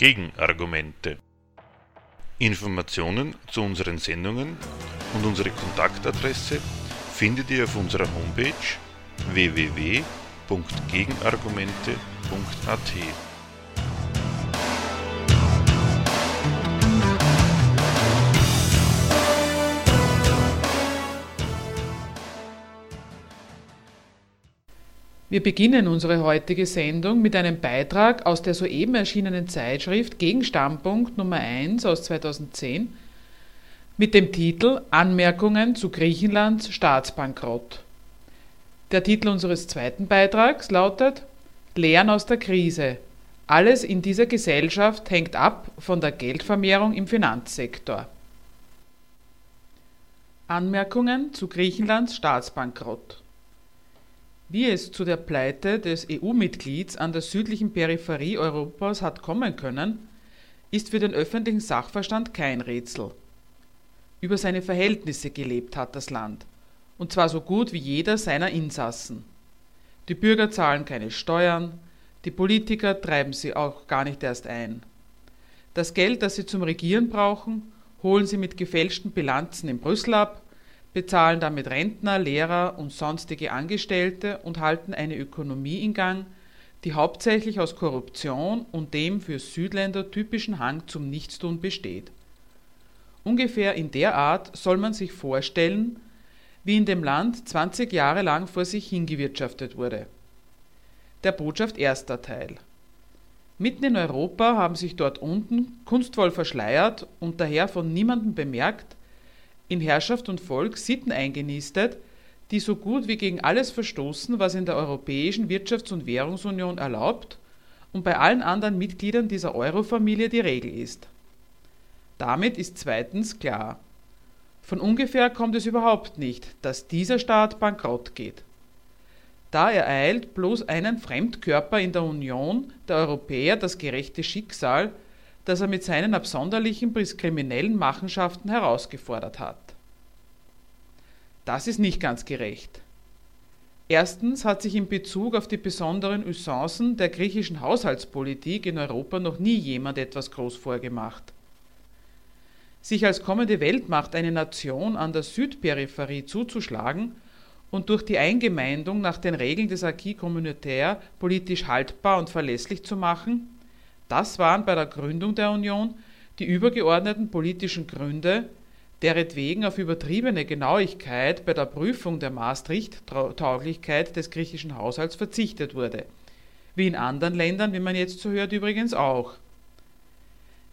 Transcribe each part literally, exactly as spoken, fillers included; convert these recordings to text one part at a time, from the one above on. Gegenargumente. Informationen zu unseren Sendungen und unsere Kontaktadresse findet ihr auf unserer Homepage w w w punkt gegenargumente punkt a t. Wir beginnen unsere heutige Sendung mit einem Beitrag aus der soeben erschienenen Zeitschrift Gegenstandpunkt Nummer eins aus zweitausendzehn mit dem Titel Anmerkungen zu Griechenlands Staatsbankrott. Der Titel unseres zweiten Beitrags lautet Lehren aus der Krise. Alles in dieser Gesellschaft hängt ab von der Geldvermehrung im Finanzsektor. Anmerkungen zu Griechenlands Staatsbankrott. Wie es zu der Pleite des E U-Mitglieds an der südlichen Peripherie Europas hat kommen können, ist für den öffentlichen Sachverstand kein Rätsel. Über seine Verhältnisse gelebt hat das Land, und zwar so gut wie jeder seiner Insassen. Die Bürger zahlen keine Steuern, die Politiker treiben sie auch gar nicht erst ein. Das Geld, das sie zum Regieren brauchen, holen sie mit gefälschten Bilanzen in Brüssel ab, bezahlen damit Rentner, Lehrer und sonstige Angestellte und halten eine Ökonomie in Gang, die hauptsächlich aus Korruption und dem für Südländer typischen Hang zum Nichtstun besteht. Ungefähr in der Art soll man sich vorstellen, wie in dem Land zwanzig Jahre lang vor sich hingewirtschaftet wurde. Der Botschaft erster Teil. Mitten in Europa haben sich dort unten kunstvoll verschleiert und daher von niemandem bemerkt, in Herrschaft und Volk Sitten eingenistet, die so gut wie gegen alles verstoßen, was in der Europäischen Wirtschafts- und Währungsunion erlaubt und bei allen anderen Mitgliedern dieser Euro-Familie die Regel ist. Damit ist zweitens klar, von ungefähr kommt es überhaupt nicht, dass dieser Staat bankrott geht. Da ereilt bloß einen Fremdkörper in der Union der Europäer das gerechte Schicksal, das er mit seinen absonderlichen bis kriminellen Machenschaften herausgefordert hat. Das ist nicht ganz gerecht. Erstens hat sich in Bezug auf die besonderen Usancen der griechischen Haushaltspolitik in Europa noch nie jemand etwas groß vorgemacht. Sich als kommende Weltmacht eine Nation an der Südperipherie zuzuschlagen und durch die Eingemeindung nach den Regeln des Acquis Communautaire politisch haltbar und verlässlich zu machen, das waren bei der Gründung der Union die übergeordneten politischen Gründe, deretwegen auf übertriebene Genauigkeit bei der Prüfung der Maastricht-Tauglichkeit des griechischen Haushalts verzichtet wurde, wie in anderen Ländern, wie man jetzt so hört, übrigens auch.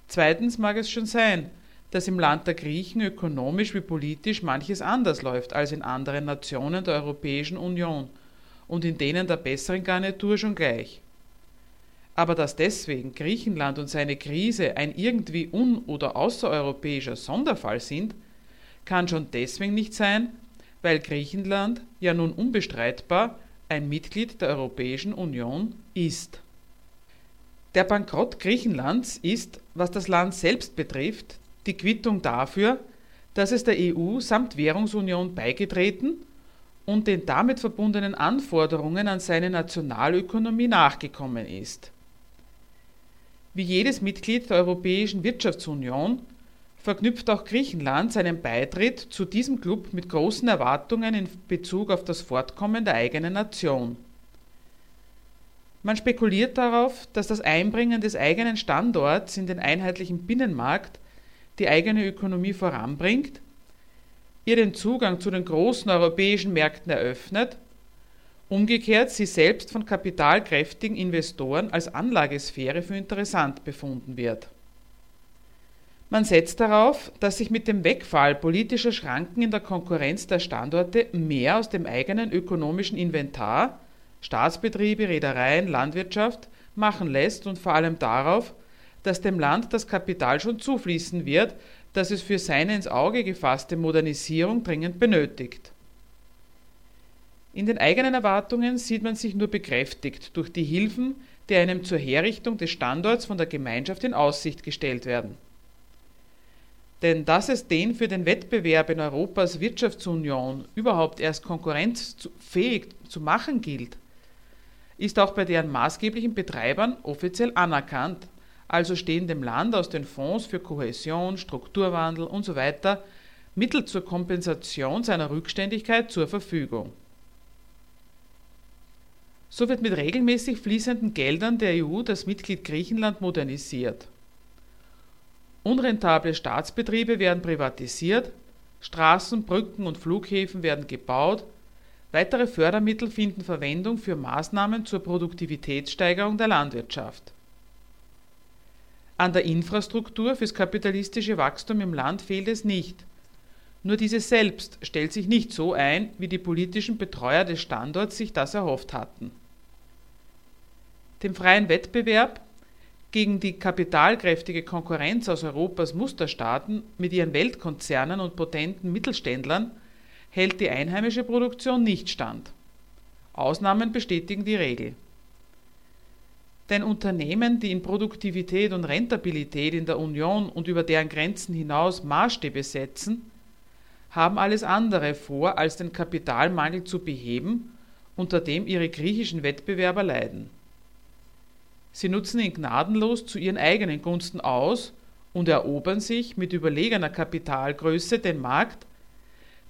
Zweitens mag es schon sein, dass im Land der Griechen ökonomisch wie politisch manches anders läuft als in anderen Nationen der Europäischen Union und in denen der besseren Garnitur schon gleich. Aber dass deswegen Griechenland und seine Krise ein irgendwie un- oder außereuropäischer Sonderfall sind, kann schon deswegen nicht sein, weil Griechenland ja nun unbestreitbar ein Mitglied der Europäischen Union ist. Der Bankrott Griechenlands ist, was das Land selbst betrifft, die Quittung dafür, dass es der E U samt Währungsunion beigetreten und den damit verbundenen Anforderungen an seine Nationalökonomie nachgekommen ist. Wie jedes Mitglied der Europäischen Wirtschaftsunion verknüpft auch Griechenland seinen Beitritt zu diesem Club mit großen Erwartungen in Bezug auf das Fortkommen der eigenen Nation. Man spekuliert darauf, dass das Einbringen des eigenen Standorts in den einheitlichen Binnenmarkt die eigene Ökonomie voranbringt, ihr den Zugang zu den großen europäischen Märkten eröffnet, umgekehrt sie selbst von kapitalkräftigen Investoren als Anlagesphäre für interessant befunden wird. Man setzt darauf, dass sich mit dem Wegfall politischer Schranken in der Konkurrenz der Standorte mehr aus dem eigenen ökonomischen Inventar, Staatsbetriebe, Reedereien, Landwirtschaft, machen lässt und vor allem darauf, dass dem Land das Kapital schon zufließen wird, das es für seine ins Auge gefasste Modernisierung dringend benötigt. In den eigenen Erwartungen sieht man sich nur bekräftigt durch die Hilfen, die einem zur Herrichtung des Standorts von der Gemeinschaft in Aussicht gestellt werden. Denn dass es den für den Wettbewerb in Europas Wirtschaftsunion überhaupt erst konkurrenzfähig zu machen gilt, ist auch bei deren maßgeblichen Betreibern offiziell anerkannt, Also stehen dem Land aus den Fonds für Kohäsion, Strukturwandel usw. Mittel zur Kompensation seiner Rückständigkeit zur Verfügung. So wird mit regelmäßig fließenden Geldern der E U das Mitglied Griechenland modernisiert. Unrentable Staatsbetriebe werden privatisiert, Straßen, Brücken und Flughäfen werden gebaut, weitere Fördermittel finden Verwendung für Maßnahmen zur Produktivitätssteigerung der Landwirtschaft. An der Infrastruktur fürs kapitalistische Wachstum im Land fehlt es nicht. Nur diese selbst stellt sich nicht so ein, wie die politischen Betreuer des Standorts sich das erhofft hatten. Dem freien Wettbewerb gegen die kapitalkräftige Konkurrenz aus Europas Musterstaaten mit ihren Weltkonzernen und potenten Mittelständlern hält die einheimische Produktion nicht stand. Ausnahmen bestätigen die Regel. Denn Unternehmen, die in Produktivität und Rentabilität in der Union und über deren Grenzen hinaus Maßstäbe setzen, haben alles andere vor, als den Kapitalmangel zu beheben, unter dem ihre griechischen Wettbewerber leiden. Sie nutzen ihn gnadenlos zu ihren eigenen Gunsten aus und erobern sich mit überlegener Kapitalgröße den Markt,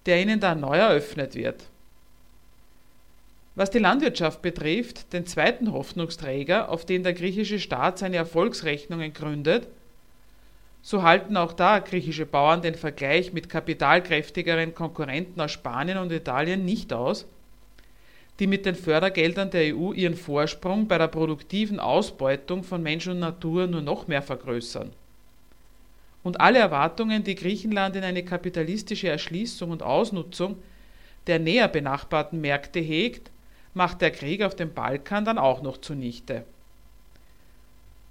der ihnen dann neu eröffnet wird. Was die Landwirtschaft betrifft, den zweiten Hoffnungsträger, auf den der griechische Staat seine Erfolgsrechnungen gründet, so halten auch da griechische Bauern den Vergleich mit kapitalkräftigeren Konkurrenten aus Spanien und Italien nicht aus, die mit den Fördergeldern der E U ihren Vorsprung bei der produktiven Ausbeutung von Mensch und Natur nur noch mehr vergrößern. Und alle Erwartungen, die Griechenland in eine kapitalistische Erschließung und Ausnutzung der näher benachbarten Märkte hegt, macht der Krieg auf dem Balkan dann auch noch zunichte.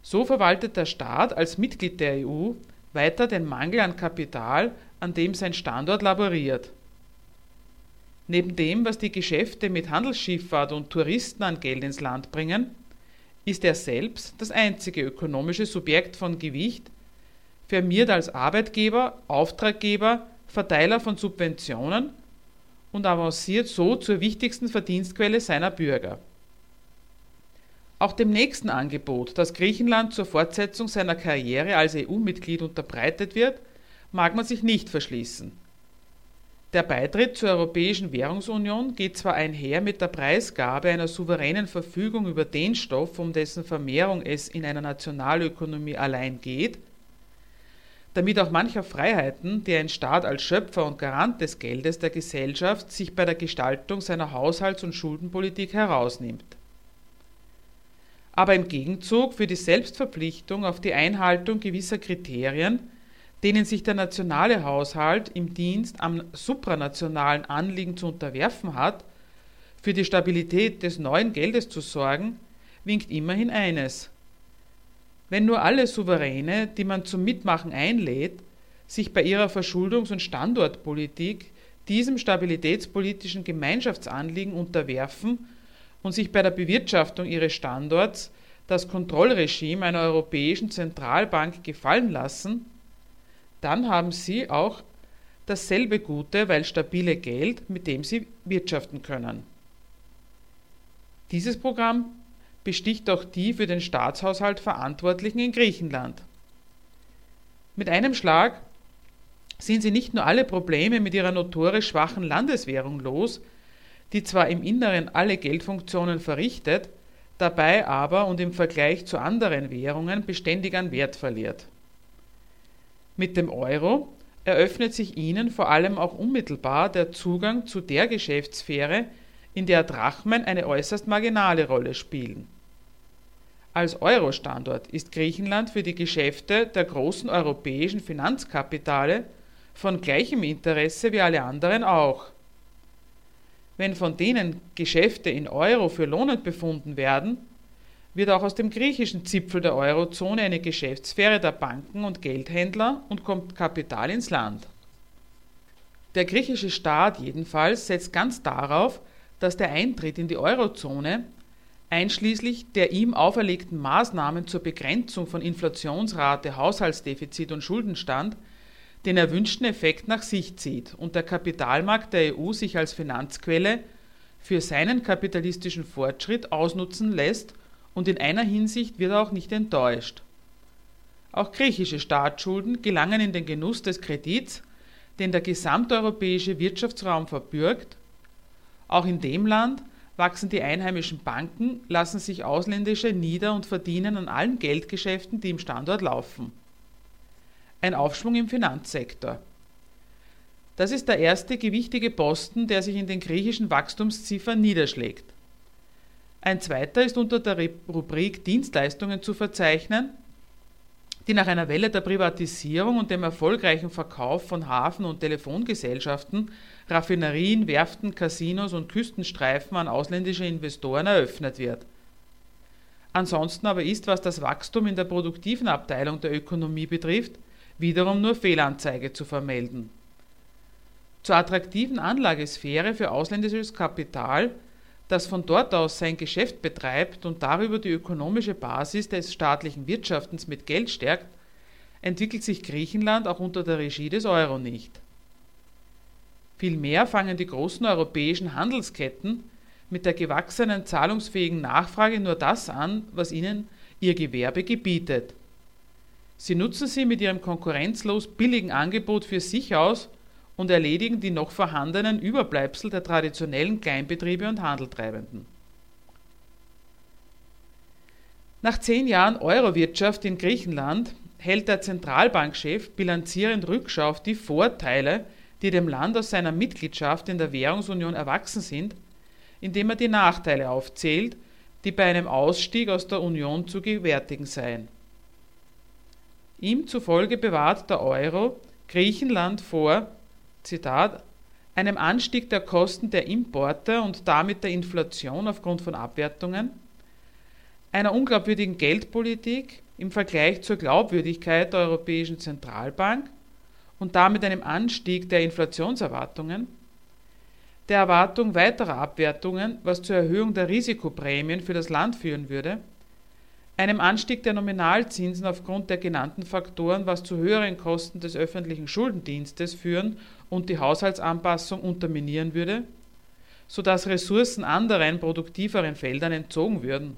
So verwaltet der Staat als Mitglied der E U weiter den Mangel an Kapital, an dem sein Standort laboriert. Neben dem, was die Geschäfte mit Handelsschifffahrt und Touristen an Geld ins Land bringen, ist er selbst das einzige ökonomische Subjekt von Gewicht, firmiert als Arbeitgeber, Auftraggeber, Verteiler von Subventionen und avanciert so zur wichtigsten Verdienstquelle seiner Bürger. Auch dem nächsten Angebot, das Griechenland zur Fortsetzung seiner Karriere als E U-Mitglied unterbreitet wird, mag man sich nicht verschließen. Der Beitritt zur Europäischen Währungsunion geht zwar einher mit der Preisgabe einer souveränen Verfügung über den Stoff, um dessen Vermehrung es in einer Nationalökonomie allein geht, damit auch mancher Freiheiten, die ein Staat als Schöpfer und Garant des Geldes der Gesellschaft sich bei der Gestaltung seiner Haushalts- und Schuldenpolitik herausnimmt. Aber im Gegenzug für die Selbstverpflichtung auf die Einhaltung gewisser Kriterien, denen sich der nationale Haushalt im Dienst am supranationalen Anliegen zu unterwerfen hat, für die Stabilität des neuen Geldes zu sorgen, winkt immerhin eines: Wenn nur alle Souveräne, die man zum Mitmachen einlädt, sich bei ihrer Verschuldungs- und Standortpolitik diesem stabilitätspolitischen Gemeinschaftsanliegen unterwerfen und sich bei der Bewirtschaftung ihres Standorts das Kontrollregime einer Europäischen Zentralbank gefallen lassen, dann haben sie auch dasselbe gute, weil stabile Geld, mit dem sie wirtschaften können. Dieses Programm besticht auch die für den Staatshaushalt Verantwortlichen in Griechenland. Mit einem Schlag sind sie nicht nur alle Probleme mit ihrer notorisch schwachen Landeswährung los, die zwar im Inneren alle Geldfunktionen verrichtet, dabei aber und im Vergleich zu anderen Währungen beständig an Wert verliert. Mit dem Euro eröffnet sich ihnen vor allem auch unmittelbar der Zugang zu der Geschäftssphäre, in der Drachmen eine äußerst marginale Rolle spielen. Als Euro-Standort ist Griechenland für die Geschäfte der großen europäischen Finanzkapitale von gleichem Interesse wie alle anderen auch. Wenn von denen Geschäfte in Euro für lohnend befunden werden, wird auch aus dem griechischen Zipfel der Eurozone eine Geschäftssphäre der Banken und Geldhändler und kommt Kapital ins Land. Der griechische Staat jedenfalls setzt ganz darauf, dass der Eintritt in die Eurozone, einschließlich der ihm auferlegten Maßnahmen zur Begrenzung von Inflationsrate, Haushaltsdefizit und Schuldenstand, den erwünschten Effekt nach sich zieht und der Kapitalmarkt der E U sich als Finanzquelle für seinen kapitalistischen Fortschritt ausnutzen lässt, und in einer Hinsicht wird er auch nicht enttäuscht. Auch griechische Staatsschulden gelangen in den Genuss des Kredits, den der gesamteuropäische Wirtschaftsraum verbürgt. Auch in dem Land wachsen die einheimischen Banken, lassen sich ausländische nieder und verdienen an allen Geldgeschäften, die im Standort laufen. Ein Aufschwung im Finanzsektor. Das ist der erste gewichtige Posten, der sich in den griechischen Wachstumsziffern niederschlägt. Ein zweiter ist unter der Rubrik Dienstleistungen zu verzeichnen, die nach einer Welle der Privatisierung und dem erfolgreichen Verkauf von Hafen- und Telefongesellschaften, Raffinerien, Werften, Casinos und Küstenstreifen an ausländische Investoren eröffnet wird. Ansonsten aber ist, was das Wachstum in der produktiven Abteilung der Ökonomie betrifft, wiederum nur Fehlanzeige zu vermelden. Zur attraktiven Anlagesphäre für ausländisches Kapital, das von dort aus sein Geschäft betreibt und darüber die ökonomische Basis des staatlichen Wirtschaftens mit Geld stärkt, entwickelt sich Griechenland auch unter der Regie des Euro nicht. Vielmehr fangen die großen europäischen Handelsketten mit der gewachsenen zahlungsfähigen Nachfrage nur das an, was ihnen ihr Gewerbe gebietet. Sie nutzen sie mit ihrem konkurrenzlos billigen Angebot für sich aus und erledigen die noch vorhandenen Überbleibsel der traditionellen Kleinbetriebe und Handeltreibenden. Nach zehn Jahren Eurowirtschaft in Griechenland hält der Zentralbankchef bilanzierend Rückschau auf die Vorteile, die dem Land aus seiner Mitgliedschaft in der Währungsunion erwachsen sind, indem er die Nachteile aufzählt, die bei einem Ausstieg aus der Union zu gewärtigen seien. Ihm zufolge bewahrt der Euro Griechenland vor, Zitat, einem Anstieg der Kosten der Importe und damit der Inflation aufgrund von Abwertungen, einer unglaubwürdigen Geldpolitik im Vergleich zur Glaubwürdigkeit der Europäischen Zentralbank und damit einem Anstieg der Inflationserwartungen, der Erwartung weiterer Abwertungen, was zur Erhöhung der Risikoprämien für das Land führen würde, einem Anstieg der Nominalzinsen aufgrund der genannten Faktoren, was zu höheren Kosten des öffentlichen Schuldendienstes führen und die Haushaltsanpassung unterminieren würde, sodass Ressourcen anderen, produktiveren Feldern entzogen würden,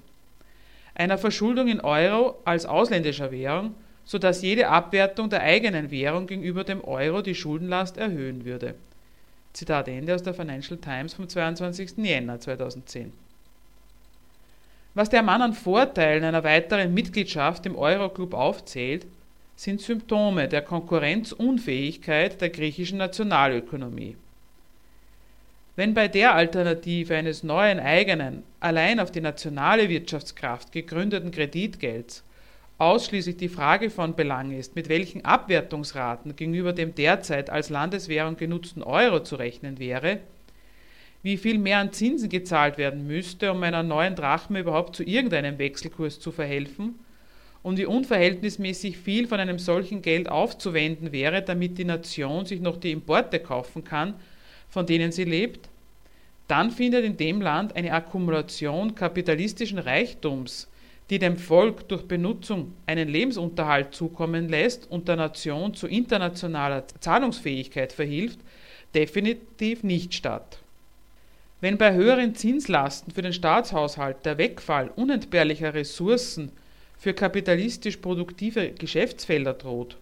einer Verschuldung in Euro als ausländischer Währung, sodass jede Abwertung der eigenen Währung gegenüber dem Euro die Schuldenlast erhöhen würde. Zitat Ende aus der Financial Times vom zweiundzwanzigsten Jänner zweitausendzehn. Was der Mann an Vorteilen einer weiteren Mitgliedschaft im Euroclub aufzählt, sind Symptome der Konkurrenzunfähigkeit der griechischen Nationalökonomie. Wenn bei der Alternative eines neuen eigenen, allein auf die nationale Wirtschaftskraft gegründeten Kreditgelds ausschließlich die Frage von Belang ist, mit welchen Abwertungsraten gegenüber dem derzeit als Landeswährung genutzten Euro zu rechnen wäre, wie viel mehr an Zinsen gezahlt werden müsste, um einer neuen Drachme überhaupt zu irgendeinem Wechselkurs zu verhelfen, und wie unverhältnismäßig viel von einem solchen Geld aufzuwenden wäre, damit die Nation sich noch die Importe kaufen kann, von denen sie lebt, dann findet in dem Land eine Akkumulation kapitalistischen Reichtums, die dem Volk durch Benutzung einen Lebensunterhalt zukommen lässt und der Nation zu internationaler Zahlungsfähigkeit verhilft, definitiv nicht statt. Wenn bei höheren Zinslasten für den Staatshaushalt der Wegfall unentbehrlicher Ressourcen für kapitalistisch produktive Geschäftsfelder droht,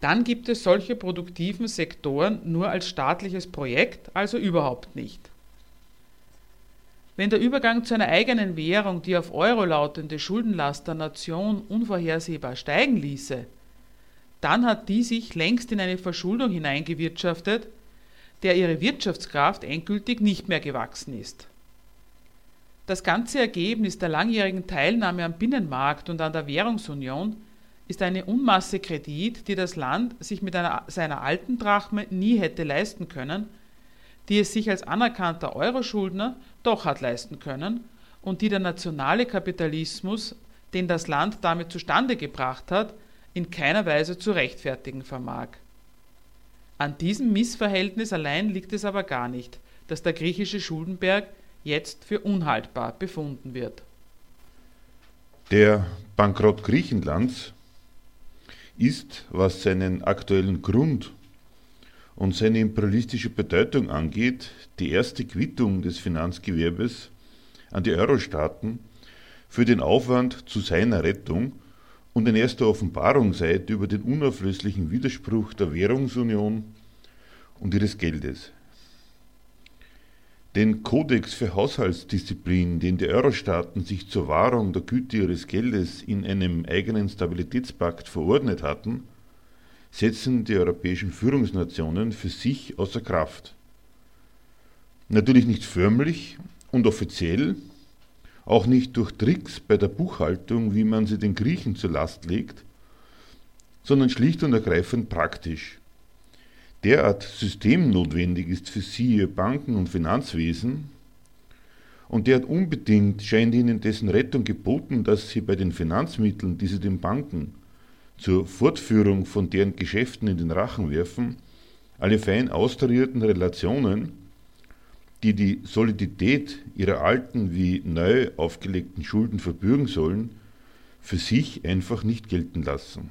dann gibt es solche produktiven Sektoren nur als staatliches Projekt, also überhaupt nicht. Wenn der Übergang zu einer eigenen Währung die auf Euro lautende Schuldenlast der Nation unvorhersehbar steigen ließe, dann hat die sich längst in eine Verschuldung hineingewirtschaftet, der ihre Wirtschaftskraft endgültig nicht mehr gewachsen ist. Das ganze Ergebnis der langjährigen Teilnahme am Binnenmarkt und an der Währungsunion ist eine Unmasse Kredit, die das Land sich mit einer, seiner alten Drachme nie hätte leisten können, die es sich als anerkannter Euroschuldner doch hat leisten können und die der nationale Kapitalismus, den das Land damit zustande gebracht hat, in keiner Weise zu rechtfertigen vermag. An diesem Missverhältnis allein liegt es aber gar nicht, dass der griechische Schuldenberg jetzt für unhaltbar befunden wird. Der Bankrott Griechenlands ist, was seinen aktuellen Grund und seine imperialistische Bedeutung angeht, die erste Quittung des Finanzgewerbes an die Euro-Staaten für den Aufwand zu seiner Rettung und in erster Offenbarung seid über den unauflöslichen Widerspruch der Währungsunion und ihres Geldes. Den Kodex für Haushaltsdisziplin, den die Euro-Staaten sich zur Wahrung der Güte ihres Geldes in einem eigenen Stabilitätspakt verordnet hatten, setzen die europäischen Führungsnationen für sich außer Kraft. Natürlich nicht förmlich und offiziell, auch nicht durch Tricks bei der Buchhaltung, wie man sie den Griechen zur Last legt, sondern schlicht und ergreifend praktisch. Derart systemnotwendig ist für sie ihr Banken- und Finanzwesen, und derart unbedingt scheint ihnen dessen Rettung geboten, dass sie bei den Finanzmitteln, die sie den Banken zur Fortführung von deren Geschäften in den Rachen werfen, alle fein austarierten Relationen, die die Solidität ihrer alten wie neu aufgelegten Schulden verbürgen sollen, für sich einfach nicht gelten lassen.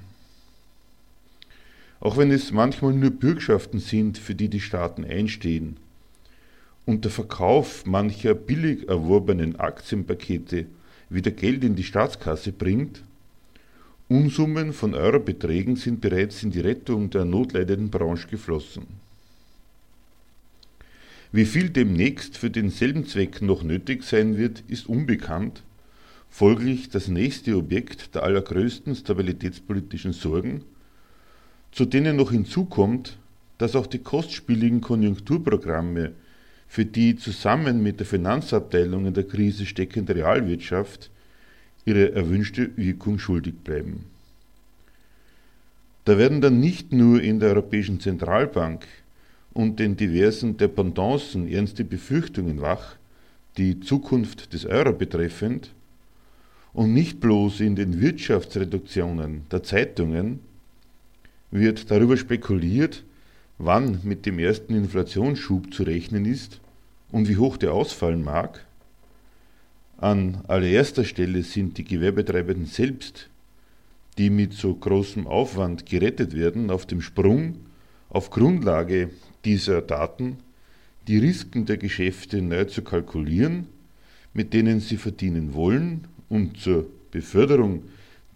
Auch wenn es manchmal nur Bürgschaften sind, für die die Staaten einstehen, und der Verkauf mancher billig erworbenen Aktienpakete wieder Geld in die Staatskasse bringt, Unsummen von Eurobeträgen sind bereits in die Rettung der notleidenden Branche geflossen. Wie viel demnächst für denselben Zweck noch nötig sein wird, ist unbekannt, folglich das nächste Objekt der allergrößten stabilitätspolitischen Sorgen, zu denen noch hinzukommt, dass auch die kostspieligen Konjunkturprogramme, für die zusammen mit der Finanzabteilung in der Krise steckende Realwirtschaft ihre erwünschte Wirkung schuldig bleiben. Da werden dann nicht nur in der Europäischen Zentralbank und den diversen Dependancen ernste Befürchtungen wach, die Zukunft des Euro betreffend, und nicht bloß in den Wirtschaftsreduktionen der Zeitungen wird darüber spekuliert, wann mit dem ersten Inflationsschub zu rechnen ist und wie hoch der ausfallen mag. An allererster Stelle sind die Gewerbetreibenden selbst, die mit so großem Aufwand gerettet werden, auf dem Sprung, auf Grundlage dieser Daten, die Risiken der Geschäfte neu zu kalkulieren, mit denen sie verdienen wollen und zur Beförderung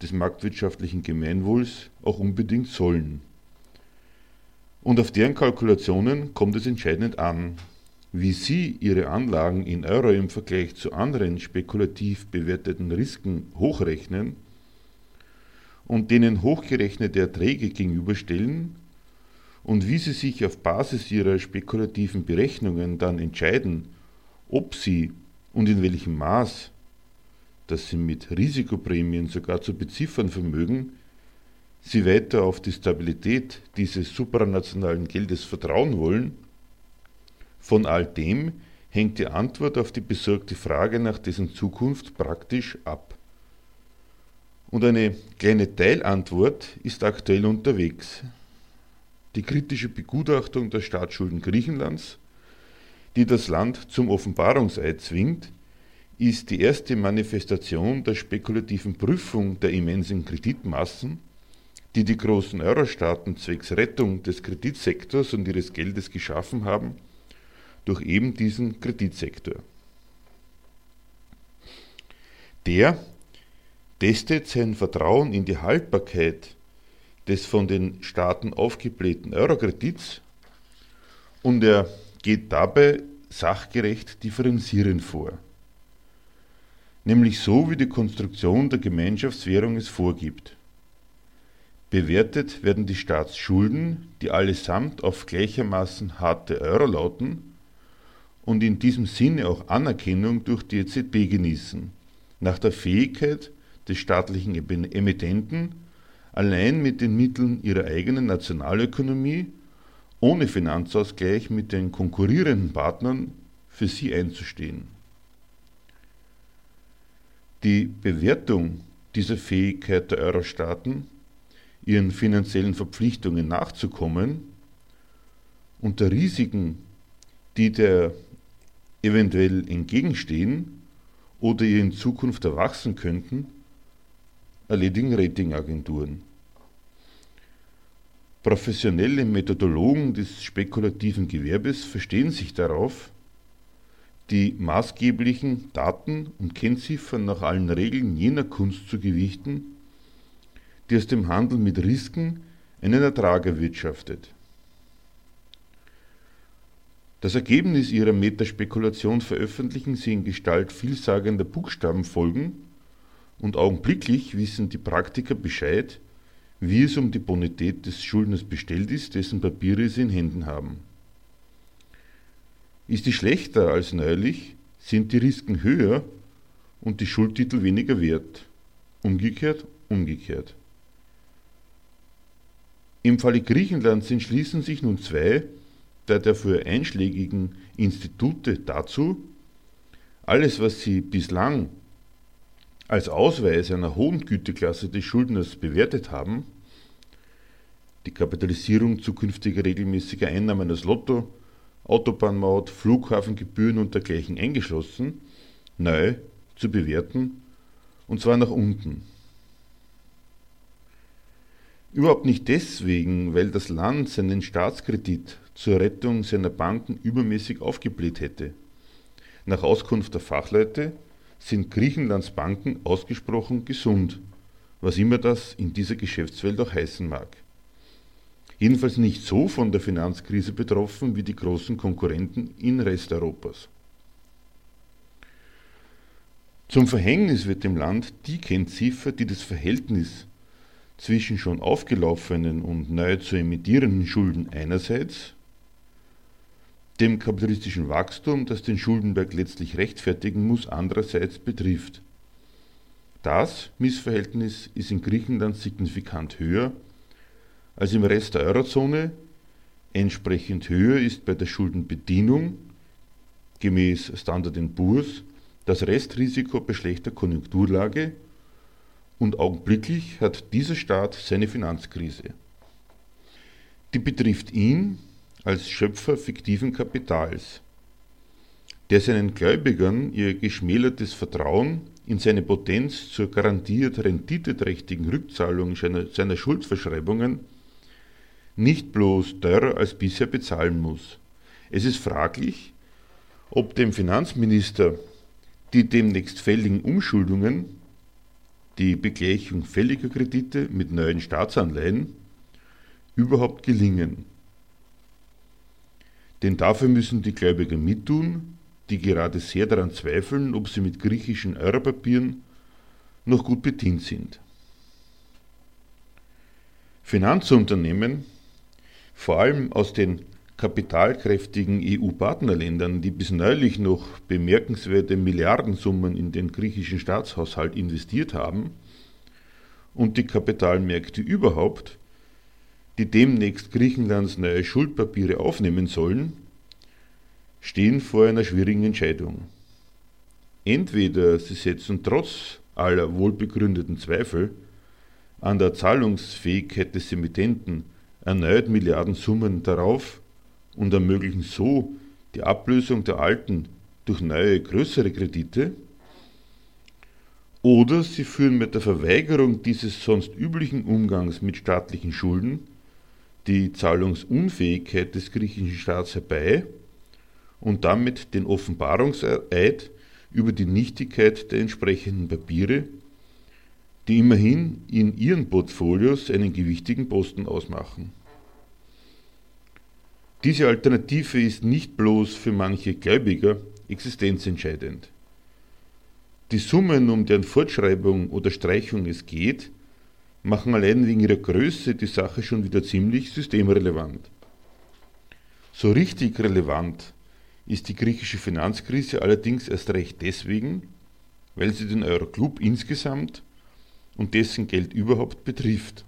des marktwirtschaftlichen Gemeinwohls auch unbedingt sollen. Und auf deren Kalkulationen kommt es entscheidend an, wie sie ihre Anlagen in Euro im Vergleich zu anderen spekulativ bewerteten Risiken hochrechnen und denen hochgerechnete Erträge gegenüberstellen, und wie sie sich auf Basis ihrer spekulativen Berechnungen dann entscheiden, ob sie und in welchem Maß, das sie mit Risikoprämien sogar zu beziffern vermögen, sie weiter auf die Stabilität dieses supranationalen Geldes vertrauen wollen. Von all dem hängt die Antwort auf die besorgte Frage nach dessen Zukunft praktisch ab. Und eine kleine Teilantwort ist aktuell unterwegs. Die kritische Begutachtung der Staatsschulden Griechenlands, die das Land zum Offenbarungseid zwingt, ist die erste Manifestation der spekulativen Prüfung der immensen Kreditmassen, die die großen Euro-Staaten zwecks Rettung des Kreditsektors und ihres Geldes geschaffen haben, durch eben diesen Kreditsektor. Der testet sein Vertrauen in die Haltbarkeit des von den Staaten aufgeblähten Euro-Kredits, und er geht dabei sachgerecht differenzierend vor. Nämlich so, wie die Konstruktion der Gemeinschaftswährung es vorgibt. Bewertet werden die Staatsschulden, die allesamt auf gleichermaßen harte Euro lauten und in diesem Sinne auch Anerkennung durch die E Z B genießen, nach der Fähigkeit des staatlichen Emittenten, allein mit den Mitteln ihrer eigenen Nationalökonomie, ohne Finanzausgleich mit den konkurrierenden Partnern, für sie einzustehen. Die Bewertung dieser Fähigkeit der Euro-Staaten, ihren finanziellen Verpflichtungen nachzukommen, und der Risiken, die der eventuell entgegenstehen oder ihr in Zukunft erwachsen könnten, erledigen Ratingagenturen. Professionelle Methodologen des spekulativen Gewerbes verstehen sich darauf, die maßgeblichen Daten und Kennziffern nach allen Regeln jener Kunst zu gewichten, die aus dem Handel mit Risiken einen Ertrag erwirtschaftet. Das Ergebnis ihrer Metaspekulation veröffentlichen sie in Gestalt vielsagender Buchstabenfolgen und augenblicklich wissen die Praktiker Bescheid, wie es um die Bonität des Schuldners bestellt ist, dessen Papiere sie in Händen haben. Ist die schlechter als neulich, sind die Risiken höher und die Schuldtitel weniger wert. Umgekehrt, umgekehrt. Im Falle Griechenlands entschließen sich nun zwei der dafür einschlägigen Institute dazu, alles, was sie bislang als Ausweis einer hohen Güteklasse des Schuldners bewertet haben, die Kapitalisierung zukünftiger regelmäßiger Einnahmen aus Lotto, Autobahnmaut, Flughafengebühren und dergleichen eingeschlossen, neu zu bewerten, und zwar nach unten. Überhaupt nicht deswegen, weil das Land seinen Staatskredit zur Rettung seiner Banken übermäßig aufgebläht hätte. Nach Auskunft der Fachleute sind Griechenlands Banken ausgesprochen gesund, was immer das in dieser Geschäftswelt auch heißen mag. Jedenfalls nicht so von der Finanzkrise betroffen wie die großen Konkurrenten in Resteuropas. Zum Verhängnis wird dem Land die Kennziffer, die das Verhältnis zwischen schon aufgelaufenen und neu zu emittierenden Schulden einerseits, dem kapitalistischen Wachstum, das den Schuldenberg letztlich rechtfertigen muss, andererseits betrifft. Das Missverhältnis ist in Griechenland signifikant höher als im Rest der Eurozone, entsprechend höher ist bei der Schuldenbedienung gemäß Standard and Poor's das Restrisiko bei schlechter Konjunkturlage und augenblicklich hat dieser Staat seine Finanzkrise. Die betrifft ihn als Schöpfer fiktiven Kapitals, der seinen Gläubigern ihr geschmälertes Vertrauen in seine Potenz zur garantiert renditeträchtigen Rückzahlung seiner Schuldverschreibungen nicht bloß teurer als bisher bezahlen muss. Es ist fraglich, ob dem Finanzminister die demnächst fälligen Umschuldungen, die Begleichung fälliger Kredite mit neuen Staatsanleihen, überhaupt gelingen. Denn dafür müssen die Gläubiger mittun, die gerade sehr daran zweifeln, ob sie mit griechischen Europapieren noch gut bedient sind. Finanzunternehmen, vor allem aus den kapitalkräftigen E U-Partnerländern, die bis neulich noch bemerkenswerte Milliardensummen in den griechischen Staatshaushalt investiert haben, und die Kapitalmärkte überhaupt, die demnächst Griechenlands neue Schuldpapiere aufnehmen sollen, stehen vor einer schwierigen Entscheidung. Entweder sie setzen trotz aller wohlbegründeten Zweifel an der Zahlungsfähigkeit des Emittenten erneut Milliardensummen darauf und ermöglichen so die Ablösung der alten durch neue, größere Kredite, oder sie führen mit der Verweigerung dieses sonst üblichen Umgangs mit staatlichen Schulden die Zahlungsunfähigkeit des griechischen Staats herbei und damit den Offenbarungseid über die Nichtigkeit der entsprechenden Papiere, die immerhin in ihren Portfolios einen gewichtigen Posten ausmachen. Diese Alternative ist nicht bloß für manche Gläubiger existenzentscheidend. Die Summen, um deren Fortschreibung oder Streichung es geht, machen allein wegen ihrer Größe die Sache schon wieder ziemlich systemrelevant. So richtig relevant ist die griechische Finanzkrise allerdings erst recht deswegen, weil sie den Euroclub insgesamt und dessen Geld überhaupt betrifft.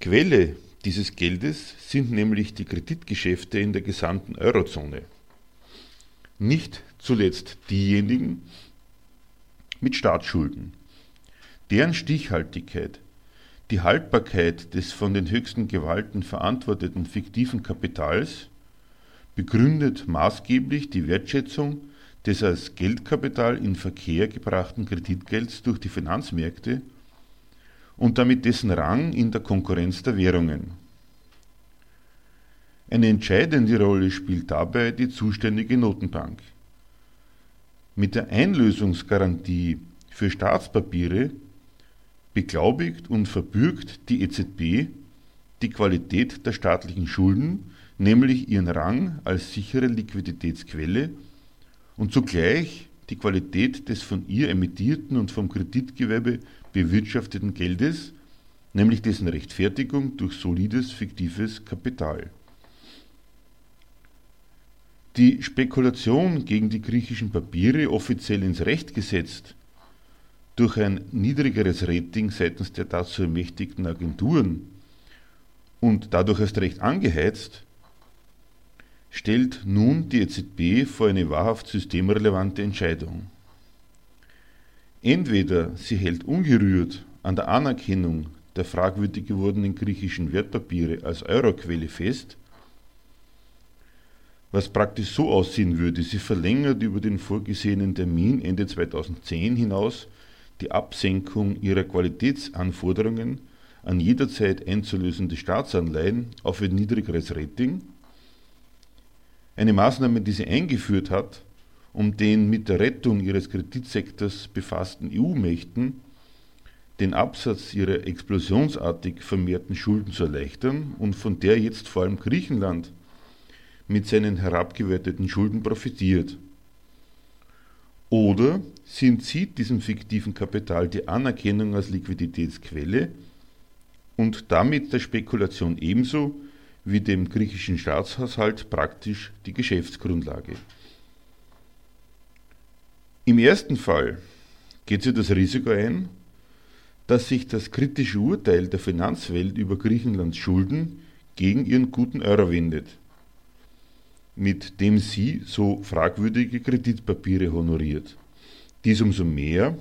Quelle dieses Geldes sind nämlich die Kreditgeschäfte in der gesamten Eurozone. Nicht zuletzt diejenigen mit Staatsschulden. Deren Stichhaltigkeit, die Haltbarkeit des von den höchsten Gewalten verantworteten fiktiven Kapitals begründet maßgeblich die Wertschätzung des als Geldkapital in Verkehr gebrachten Kreditgelds durch die Finanzmärkte und damit dessen Rang in der Konkurrenz der Währungen. Eine entscheidende Rolle spielt dabei die zuständige Notenbank. Mit der Einlösungsgarantie für Staatspapiere beglaubigt und verbürgt die E Z B die Qualität der staatlichen Schulden, nämlich ihren Rang als sichere Liquiditätsquelle und zugleich die Qualität des von ihr emittierten und vom Kreditgewerbe bewirtschafteten Geldes, nämlich dessen Rechtfertigung durch solides, fiktives Kapital. Die Spekulation gegen die griechischen Papiere offiziell ins Recht gesetzt, durch ein niedrigeres Rating seitens der dazu ermächtigten Agenturen und dadurch erst recht angeheizt, stellt nun die E Z B vor eine wahrhaft systemrelevante Entscheidung. Entweder sie hält ungerührt an der Anerkennung der fragwürdig gewordenen griechischen Wertpapiere als Euroquelle fest, was praktisch so aussehen würde, sie verlängert über den vorgesehenen Termin Ende zweitausendzehn hinaus die Absenkung ihrer Qualitätsanforderungen an jederzeit einzulösende Staatsanleihen auf ein niedrigeres Rating, eine Maßnahme, die sie eingeführt hat, um den mit der Rettung ihres Kreditsektors befassten E U-Mächten den Absatz ihrer explosionsartig vermehrten Schulden zu erleichtern und von der jetzt vor allem Griechenland mit seinen herabgewerteten Schulden profitiert. Oder sie entzieht diesem fiktiven Kapital die Anerkennung als Liquiditätsquelle und damit der Spekulation ebenso wie dem griechischen Staatshaushalt praktisch die Geschäftsgrundlage. Im ersten Fall geht sie das Risiko ein, dass sich das kritische Urteil der Finanzwelt über Griechenlands Schulden gegen ihren guten Euro wendet, mit dem sie so fragwürdige Kreditpapiere honoriert. Dies umso mehr,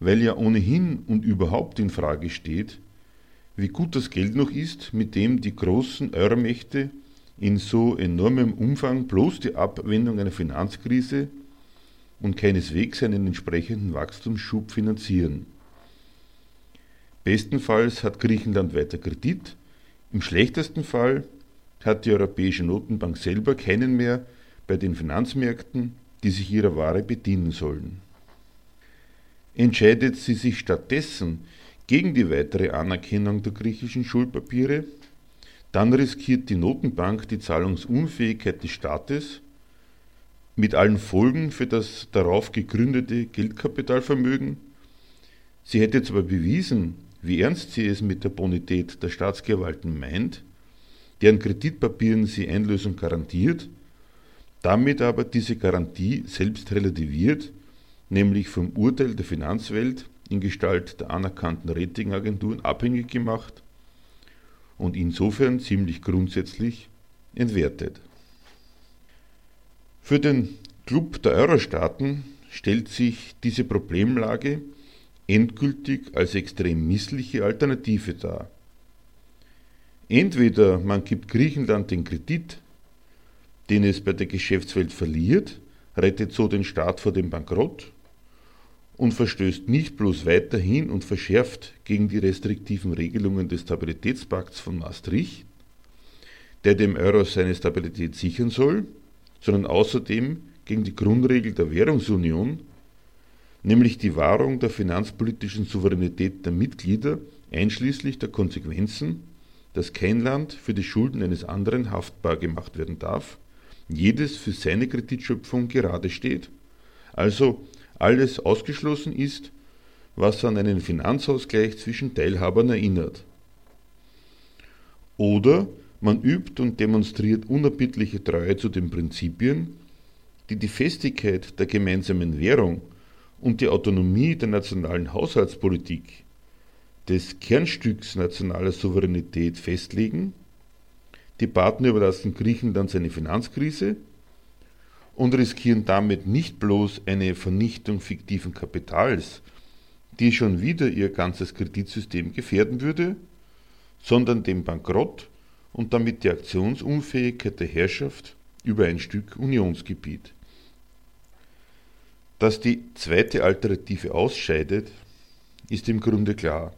weil ja ohnehin und überhaupt in Frage steht, wie gut das Geld noch ist, mit dem die großen Euromächte in so enormem Umfang bloß die Abwendung einer Finanzkrise und keineswegs einen entsprechenden Wachstumsschub finanzieren. Bestenfalls hat Griechenland weiter Kredit, im schlechtesten Fall hat die Europäische Notenbank selber keinen mehr bei den Finanzmärkten, die sich ihrer Ware bedienen sollen. Entscheidet sie sich stattdessen gegen die weitere Anerkennung der griechischen Schuldpapiere, dann riskiert die Notenbank die Zahlungsunfähigkeit des Staates mit allen Folgen für das darauf gegründete Geldkapitalvermögen. Sie hätte zwar bewiesen, wie ernst sie es mit der Bonität der Staatsgewalten meint, deren Kreditpapieren sie Einlösung garantiert, damit aber diese Garantie selbst relativiert, nämlich vom Urteil der Finanzwelt in Gestalt der anerkannten Ratingagenturen abhängig gemacht und insofern ziemlich grundsätzlich entwertet. Für den Club der Euro-Staaten stellt sich diese Problemlage endgültig als extrem missliche Alternative dar. Entweder man gibt Griechenland den Kredit, den es bei der Geschäftswelt verliert, rettet so den Staat vor dem Bankrott und verstößt nicht bloß weiterhin und verschärft gegen die restriktiven Regelungen des Stabilitätspakts von Maastricht, der dem Euro seine Stabilität sichern soll, sondern außerdem gegen die Grundregel der Währungsunion, nämlich die Wahrung der finanzpolitischen Souveränität der Mitglieder, einschließlich der Konsequenzen, dass kein Land für die Schulden eines anderen haftbar gemacht werden darf, jedes für seine Kreditschöpfung gerade steht, also alles ausgeschlossen ist, was an einen Finanzausgleich zwischen Teilhabern erinnert. Oder man übt und demonstriert unerbittliche Treue zu den Prinzipien, die die Festigkeit der gemeinsamen Währung und die Autonomie der nationalen Haushaltspolitik des Kernstücks nationaler Souveränität festlegen, die Partner überlassen Griechenland seine Finanzkrise und riskieren damit nicht bloß eine Vernichtung fiktiven Kapitals, die schon wieder ihr ganzes Kreditsystem gefährden würde, sondern den Bankrott und damit die Aktionsunfähigkeit der Herrschaft über ein Stück Unionsgebiet. Dass die zweite Alternative ausscheidet, ist im Grunde klar.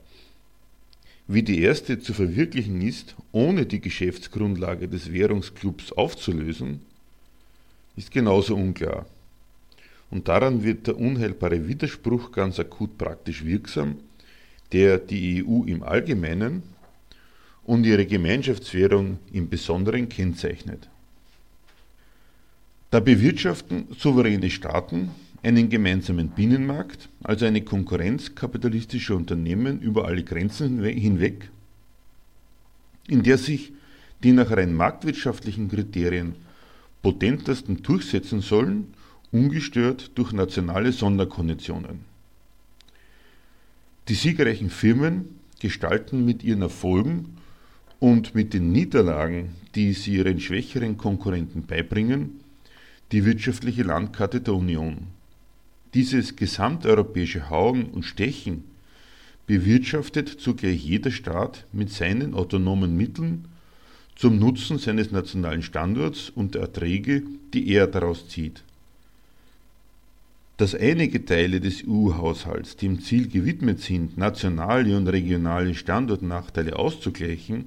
Wie die erste zu verwirklichen ist, ohne die Geschäftsgrundlage des Währungsclubs aufzulösen, ist genauso unklar. Und daran wird der unheilbare Widerspruch ganz akut praktisch wirksam, der die E U im Allgemeinen und ihre Gemeinschaftswährung im Besonderen kennzeichnet. Da bewirtschaften souveräne Staaten einen gemeinsamen Binnenmarkt, also eine Konkurrenz kapitalistischer Unternehmen über alle Grenzen hinweg, in der sich die nach rein marktwirtschaftlichen Kriterien potentesten durchsetzen sollen, ungestört durch nationale Sonderkonditionen. Die siegreichen Firmen gestalten mit ihren Erfolgen und mit den Niederlagen, die sie ihren schwächeren Konkurrenten beibringen, die wirtschaftliche Landkarte der Union. Dieses gesamteuropäische Hauen und Stechen bewirtschaftet zugleich jeder Staat mit seinen autonomen Mitteln zum Nutzen seines nationalen Standorts und der Erträge, die er daraus zieht. Dass einige Teile des E U-Haushalts dem Ziel gewidmet sind, nationale und regionale Standortnachteile auszugleichen,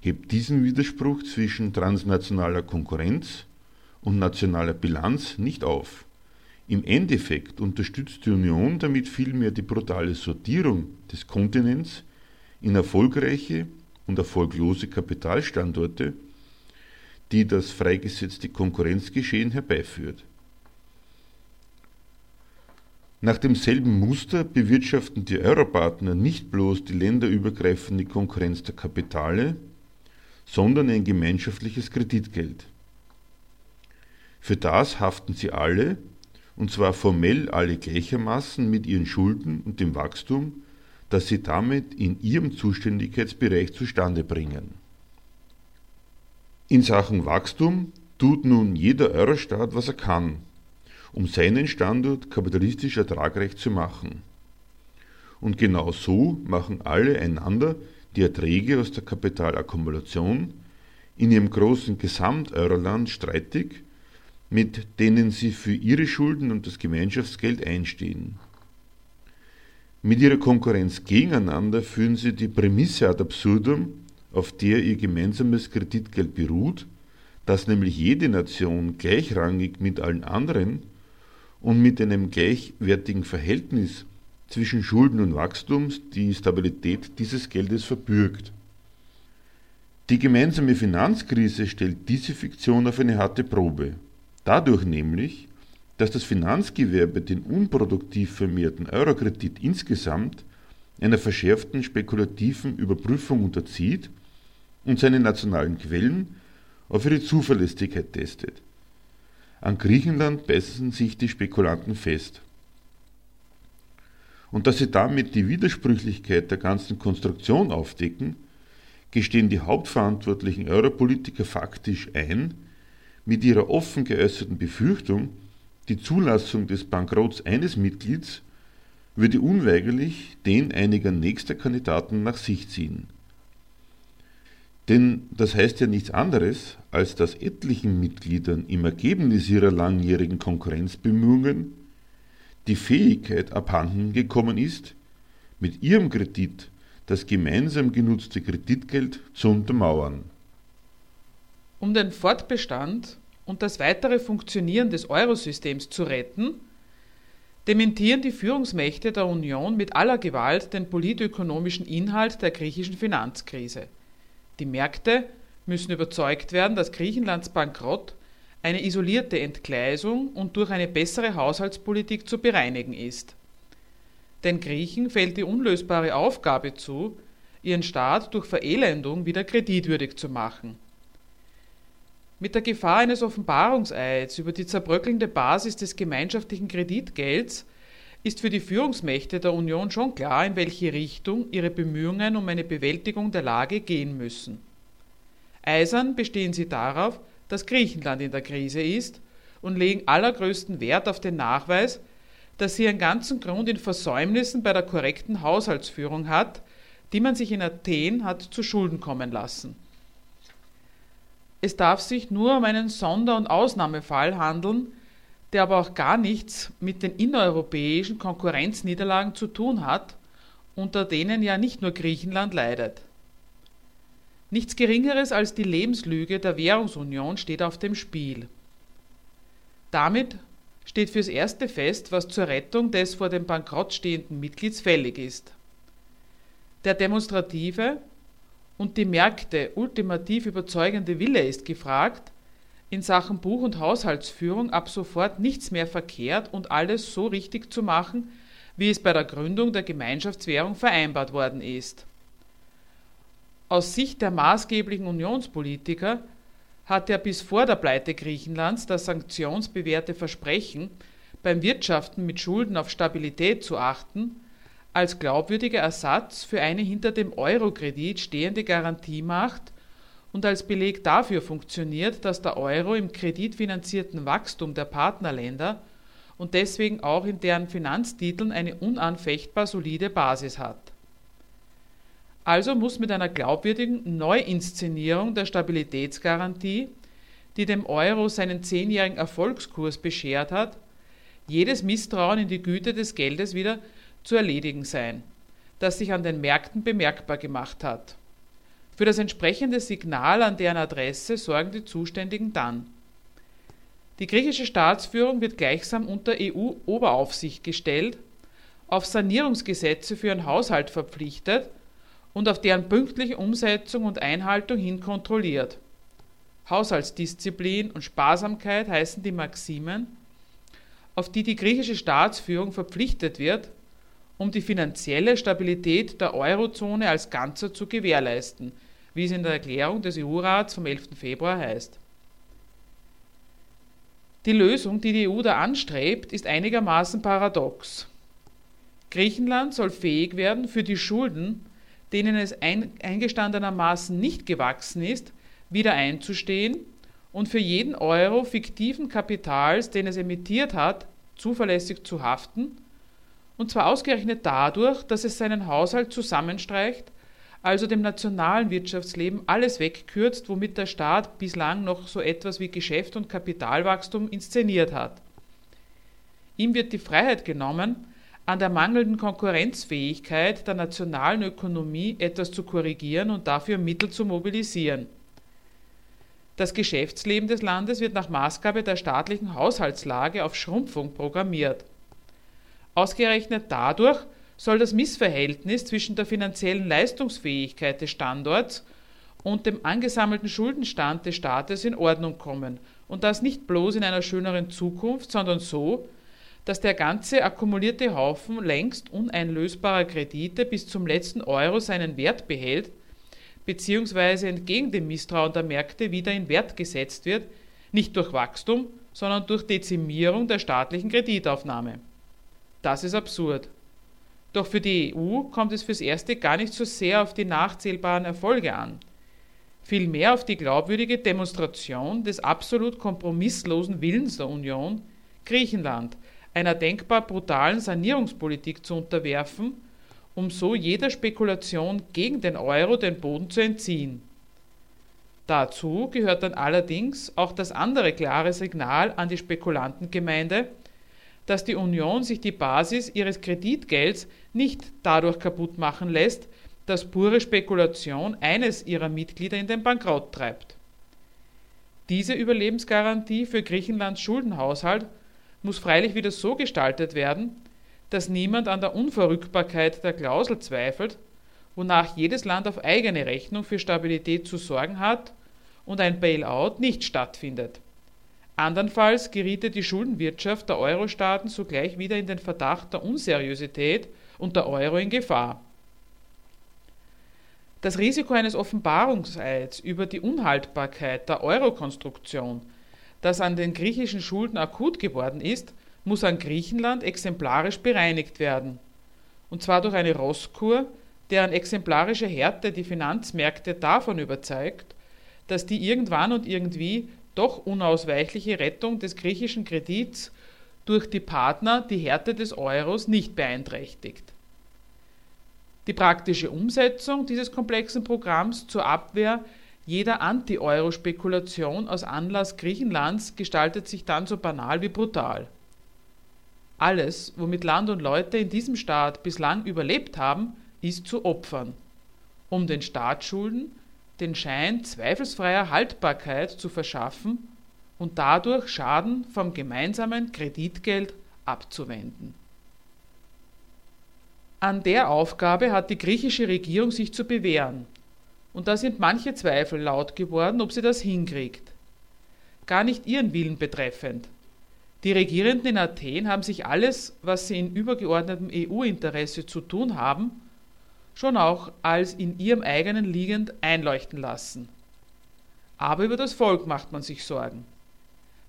hebt diesen Widerspruch zwischen transnationaler Konkurrenz und nationaler Bilanz nicht auf. Im Endeffekt unterstützt die Union damit vielmehr die brutale Sortierung des Kontinents in erfolgreiche und erfolglose Kapitalstandorte, die das freigesetzte Konkurrenzgeschehen herbeiführt. Nach demselben Muster bewirtschaften die Europartner nicht bloß die länderübergreifende Konkurrenz der Kapitale, sondern ein gemeinschaftliches Kreditgeld. Für das haften sie alle, und zwar formell alle gleichermaßen mit ihren Schulden und dem Wachstum, das sie damit in ihrem Zuständigkeitsbereich zustande bringen. In Sachen Wachstum tut nun jeder Eurostaat, was er kann, um seinen Standort kapitalistisch ertragreich zu machen. Und genau so machen alle einander die Erträge aus der Kapitalakkumulation in ihrem großen Gesamt-Euroland streitig, mit denen sie für ihre Schulden und das Gemeinschaftsgeld einstehen. Mit ihrer Konkurrenz gegeneinander führen sie die Prämisse ad absurdum, auf der ihr gemeinsames Kreditgeld beruht, dass nämlich jede Nation gleichrangig mit allen anderen und mit einem gleichwertigen Verhältnis zwischen Schulden und Wachstum die Stabilität dieses Geldes verbürgt. Die gemeinsame Finanzkrise stellt diese Fiktion auf eine harte Probe. Dadurch nämlich, dass das Finanzgewerbe den unproduktiv vermehrten Eurokredit insgesamt einer verschärften spekulativen Überprüfung unterzieht und seine nationalen Quellen auf ihre Zuverlässigkeit testet. An Griechenland beißen sich die Spekulanten fest. Und dass sie damit die Widersprüchlichkeit der ganzen Konstruktion aufdecken, gestehen die hauptverantwortlichen Europolitiker faktisch ein, mit ihrer offen geäußerten Befürchtung, die Zulassung des Bankrotts eines Mitglieds würde unweigerlich den einiger nächster Kandidaten nach sich ziehen. Denn das heißt ja nichts anderes, als dass etlichen Mitgliedern im Ergebnis ihrer langjährigen Konkurrenzbemühungen die Fähigkeit abhanden gekommen ist, mit ihrem Kredit das gemeinsam genutzte Kreditgeld zu untermauern. Um den Fortbestand und das weitere Funktionieren des Eurosystems zu retten, dementieren die Führungsmächte der Union mit aller Gewalt den politökonomischen Inhalt der griechischen Finanzkrise. Die Märkte müssen überzeugt werden, dass Griechenlands Bankrott eine isolierte Entgleisung und durch eine bessere Haushaltspolitik zu bereinigen ist. Den Griechen fällt die unlösbare Aufgabe zu, ihren Staat durch Verelendung wieder kreditwürdig zu machen. Mit der Gefahr eines Offenbarungseids über die zerbröckelnde Basis des gemeinschaftlichen Kreditgelds ist für die Führungsmächte der Union schon klar, in welche Richtung ihre Bemühungen um eine Bewältigung der Lage gehen müssen. Eisern bestehen sie darauf, dass Griechenland in der Krise ist und legen allergrößten Wert auf den Nachweis, dass sie ihren ganzen Grund in Versäumnissen bei der korrekten Haushaltsführung hat, die man sich in Athen hat zu Schulden kommen lassen. Es darf sich nur um einen Sonder- und Ausnahmefall handeln, der aber auch gar nichts mit den innereuropäischen Konkurrenzniederlagen zu tun hat, unter denen ja nicht nur Griechenland leidet. Nichts Geringeres als die Lebenslüge der Währungsunion steht auf dem Spiel. Damit steht fürs Erste fest, was zur Rettung des vor dem Bankrott stehenden Mitglieds fällig ist. der demonstrative und die Märkte ultimativ überzeugende Wille ist gefragt, in Sachen Buch- und Haushaltsführung ab sofort nichts mehr verkehrt und alles so richtig zu machen, wie es bei der Gründung der Gemeinschaftswährung vereinbart worden ist. Aus Sicht der maßgeblichen Unionspolitiker hat er bis vor der Pleite Griechenlands das sanktionsbewährte Versprechen, beim Wirtschaften mit Schulden auf Stabilität zu achten, als glaubwürdiger Ersatz für eine hinter dem Euro-Kredit stehende Garantiemacht und als Beleg dafür funktioniert, dass der Euro im kreditfinanzierten Wachstum der Partnerländer und deswegen auch in deren Finanztiteln eine unanfechtbar solide Basis hat. Also muss mit einer glaubwürdigen Neuinszenierung der Stabilitätsgarantie, die dem Euro seinen zehnjährigen Erfolgskurs beschert hat, jedes Misstrauen in die Güte des Geldes wieder zu erledigen sein, das sich an den Märkten bemerkbar gemacht hat. Für das entsprechende Signal an deren Adresse sorgen die Zuständigen dann. Die griechische Staatsführung wird gleichsam unter E U-Oberaufsicht gestellt, auf Sanierungsgesetze für ihren Haushalt verpflichtet und auf deren pünktliche Umsetzung und Einhaltung hin kontrolliert. Haushaltsdisziplin und Sparsamkeit heißen die Maximen, auf die die griechische Staatsführung verpflichtet wird, um die finanzielle Stabilität der Eurozone als Ganzer zu gewährleisten, wie es in der Erklärung des E U-Rats vom elften Februar heißt. Die Lösung, die die E U da anstrebt, ist einigermaßen paradox. Griechenland soll fähig werden, für die Schulden, denen es eingestandenermaßen nicht gewachsen ist, wieder einzustehen und für jeden Euro fiktiven Kapitals, den es emittiert hat, zuverlässig zu haften, und zwar ausgerechnet dadurch, dass es seinen Haushalt zusammenstreicht, also dem nationalen Wirtschaftsleben alles wegkürzt, womit der Staat bislang noch so etwas wie Geschäft und Kapitalwachstum inszeniert hat. Ihm wird die Freiheit genommen, an der mangelnden Konkurrenzfähigkeit der nationalen Ökonomie etwas zu korrigieren und dafür Mittel zu mobilisieren. Das Geschäftsleben des Landes wird nach Maßgabe der staatlichen Haushaltslage auf Schrumpfung programmiert. Ausgerechnet dadurch soll das Missverhältnis zwischen der finanziellen Leistungsfähigkeit des Standorts und dem angesammelten Schuldenstand des Staates in Ordnung kommen, und das nicht bloß in einer schöneren Zukunft, sondern so, dass der ganze akkumulierte Haufen längst uneinlösbarer Kredite bis zum letzten Euro seinen Wert behält, beziehungsweise entgegen dem Misstrauen der Märkte wieder in Wert gesetzt wird, nicht durch Wachstum, sondern durch Dezimierung der staatlichen Kreditaufnahme. Das ist absurd. Doch für die E U kommt es fürs Erste gar nicht so sehr auf die nachzählbaren Erfolge an, vielmehr auf die glaubwürdige Demonstration des absolut kompromisslosen Willens der Union, Griechenland einer denkbar brutalen Sanierungspolitik zu unterwerfen, um so jeder Spekulation gegen den Euro den Boden zu entziehen. Dazu gehört dann allerdings auch das andere klare Signal an die Spekulantengemeinde, dass die Union sich die Basis ihres Kreditgelds nicht dadurch kaputt machen lässt, dass pure Spekulation eines ihrer Mitglieder in den Bankrott treibt. Diese Überlebensgarantie für Griechenlands Schuldenhaushalt muss freilich wieder so gestaltet werden, dass niemand an der Unverrückbarkeit der Klausel zweifelt, wonach jedes Land auf eigene Rechnung für Stabilität zu sorgen hat und ein Bailout nicht stattfindet. Andernfalls geriete die Schuldenwirtschaft der Euro-Staaten sogleich wieder in den Verdacht der Unseriösität und der Euro in Gefahr. Das Risiko eines Offenbarungseids über die Unhaltbarkeit der Euro-Konstruktion, das an den griechischen Schulden akut geworden ist, muss an Griechenland exemplarisch bereinigt werden. Und zwar durch eine Rosskur, deren exemplarische Härte die Finanzmärkte davon überzeugt, dass die irgendwann und irgendwie doch unausweichliche Rettung des griechischen Kredits durch die Partner die Härte des Euros nicht beeinträchtigt. Die praktische Umsetzung dieses komplexen Programms zur Abwehr jeder Anti-Euro-Spekulation aus Anlass Griechenlands gestaltet sich dann so banal wie brutal. Alles, womit Land und Leute in diesem Staat bislang überlebt haben, ist zu opfern, um den Staatsschulden den Schein zweifelsfreier Haltbarkeit zu verschaffen und dadurch Schaden vom gemeinsamen Kreditgeld abzuwenden. An der Aufgabe hat die griechische Regierung sich zu bewähren. Und da sind manche Zweifel laut geworden, ob sie das hinkriegt. Gar nicht ihren Willen betreffend. Die Regierenden in Athen haben sich alles, was sie in übergeordnetem E U-Interesse zu tun haben, schon auch als in ihrem eigenen liegend einleuchten lassen. Aber über das Volk macht man sich Sorgen.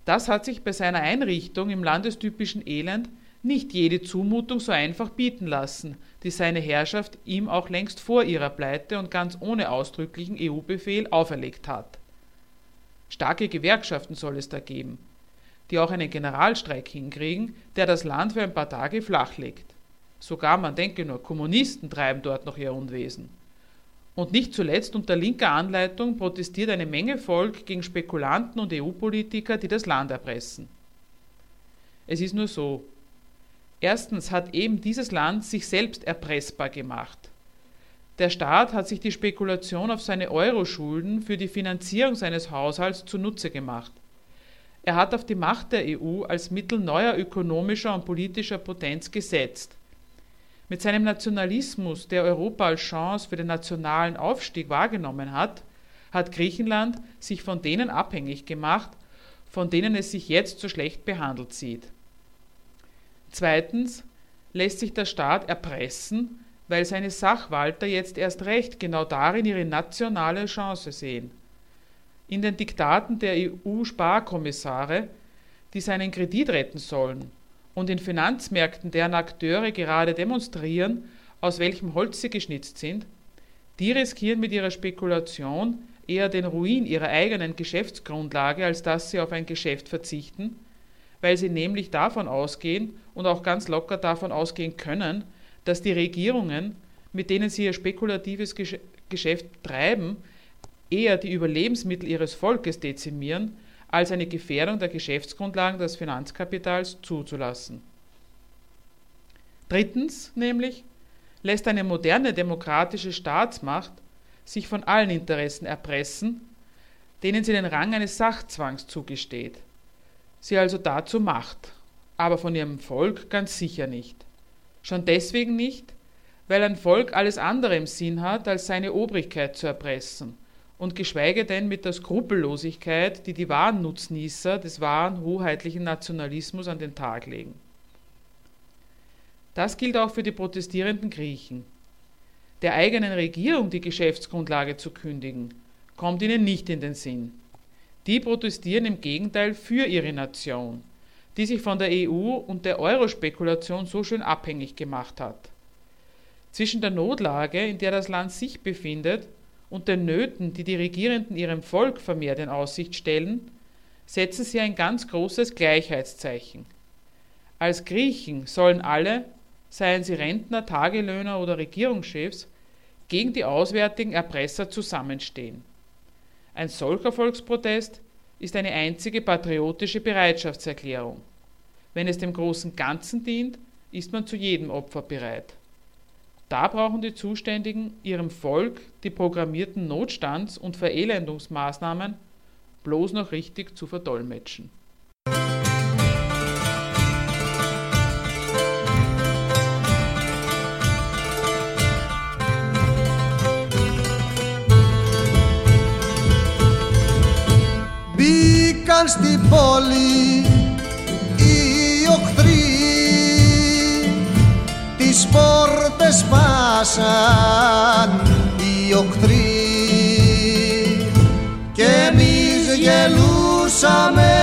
Das hat sich bei seiner Einrichtung im landestypischen Elend nicht jede Zumutung so einfach bieten lassen, die seine Herrschaft ihm auch längst vor ihrer Pleite und ganz ohne ausdrücklichen E U-Befehl auferlegt hat. Starke Gewerkschaften soll es da geben, die auch einen Generalstreik hinkriegen, der das Land für ein paar Tage flachlegt. Sogar, man denke nur, Kommunisten treiben dort noch ihr Unwesen. Und nicht zuletzt unter linker Anleitung protestiert eine Menge Volk gegen Spekulanten und E U-Politiker, die das Land erpressen. Es ist nur so: Erstens hat eben dieses Land sich selbst erpressbar gemacht. Der Staat hat sich die Spekulation auf seine Euro-Schulden für die Finanzierung seines Haushalts zunutze gemacht. Er hat auf die Macht der E U als Mittel neuer ökonomischer und politischer Potenz gesetzt. Mit seinem Nationalismus, der Europa als Chance für den nationalen Aufstieg wahrgenommen hat, hat Griechenland sich von denen abhängig gemacht, von denen es sich jetzt so schlecht behandelt sieht. Zweitens lässt sich der Staat erpressen, weil seine Sachwalter jetzt erst recht genau darin ihre nationale Chance sehen. In den Diktaten der E U-Sparkommissare, die seinen Kredit retten sollen, und in Finanzmärkten, deren Akteure gerade demonstrieren, aus welchem Holz sie geschnitzt sind, die riskieren mit ihrer Spekulation eher den Ruin ihrer eigenen Geschäftsgrundlage, als dass sie auf ein Geschäft verzichten, weil sie nämlich davon ausgehen und auch ganz locker davon ausgehen können, dass die Regierungen, mit denen sie ihr spekulatives Geschäft treiben, eher die Überlebensmittel ihres Volkes dezimieren, als eine Gefährdung der Geschäftsgrundlagen des Finanzkapitals zuzulassen. Drittens nämlich lässt eine moderne demokratische Staatsmacht sich von allen Interessen erpressen, denen sie den Rang eines Sachzwangs zugesteht. Sie also dazu macht, aber von ihrem Volk ganz sicher nicht. Schon deswegen nicht, weil ein Volk alles andere im Sinn hat, als seine Obrigkeit zu erpressen, und geschweige denn mit der Skrupellosigkeit, die die wahren Nutznießer des wahren hoheitlichen Nationalismus an den Tag legen. Das gilt auch für die protestierenden Griechen. Der eigenen Regierung die Geschäftsgrundlage zu kündigen, kommt ihnen nicht in den Sinn. Die protestieren im Gegenteil für ihre Nation, die sich von der E U und der Euro-Spekulation so schön abhängig gemacht hat. Zwischen der Notlage, in der das Land sich befindet, und den Nöten, die die Regierenden ihrem Volk vermehrt in Aussicht stellen, setzen sie ein ganz großes Gleichheitszeichen. Als Griechen sollen alle, seien sie Rentner, Tagelöhner oder Regierungschefs, gegen die auswärtigen Erpresser zusammenstehen. Ein solcher Volksprotest ist eine einzige patriotische Bereitschaftserklärung. Wenn es dem großen Ganzen dient, ist man zu jedem Opfer bereit. Da brauchen die Zuständigen ihrem Volk die programmierten Notstands- und Verelendungsmaßnahmen bloß noch richtig zu verdolmetschen. Μπήκαν στην πόλη οι οχθροί, τις πόρτες σπάσαν οι οχτροί κι εμείς γελούσαμε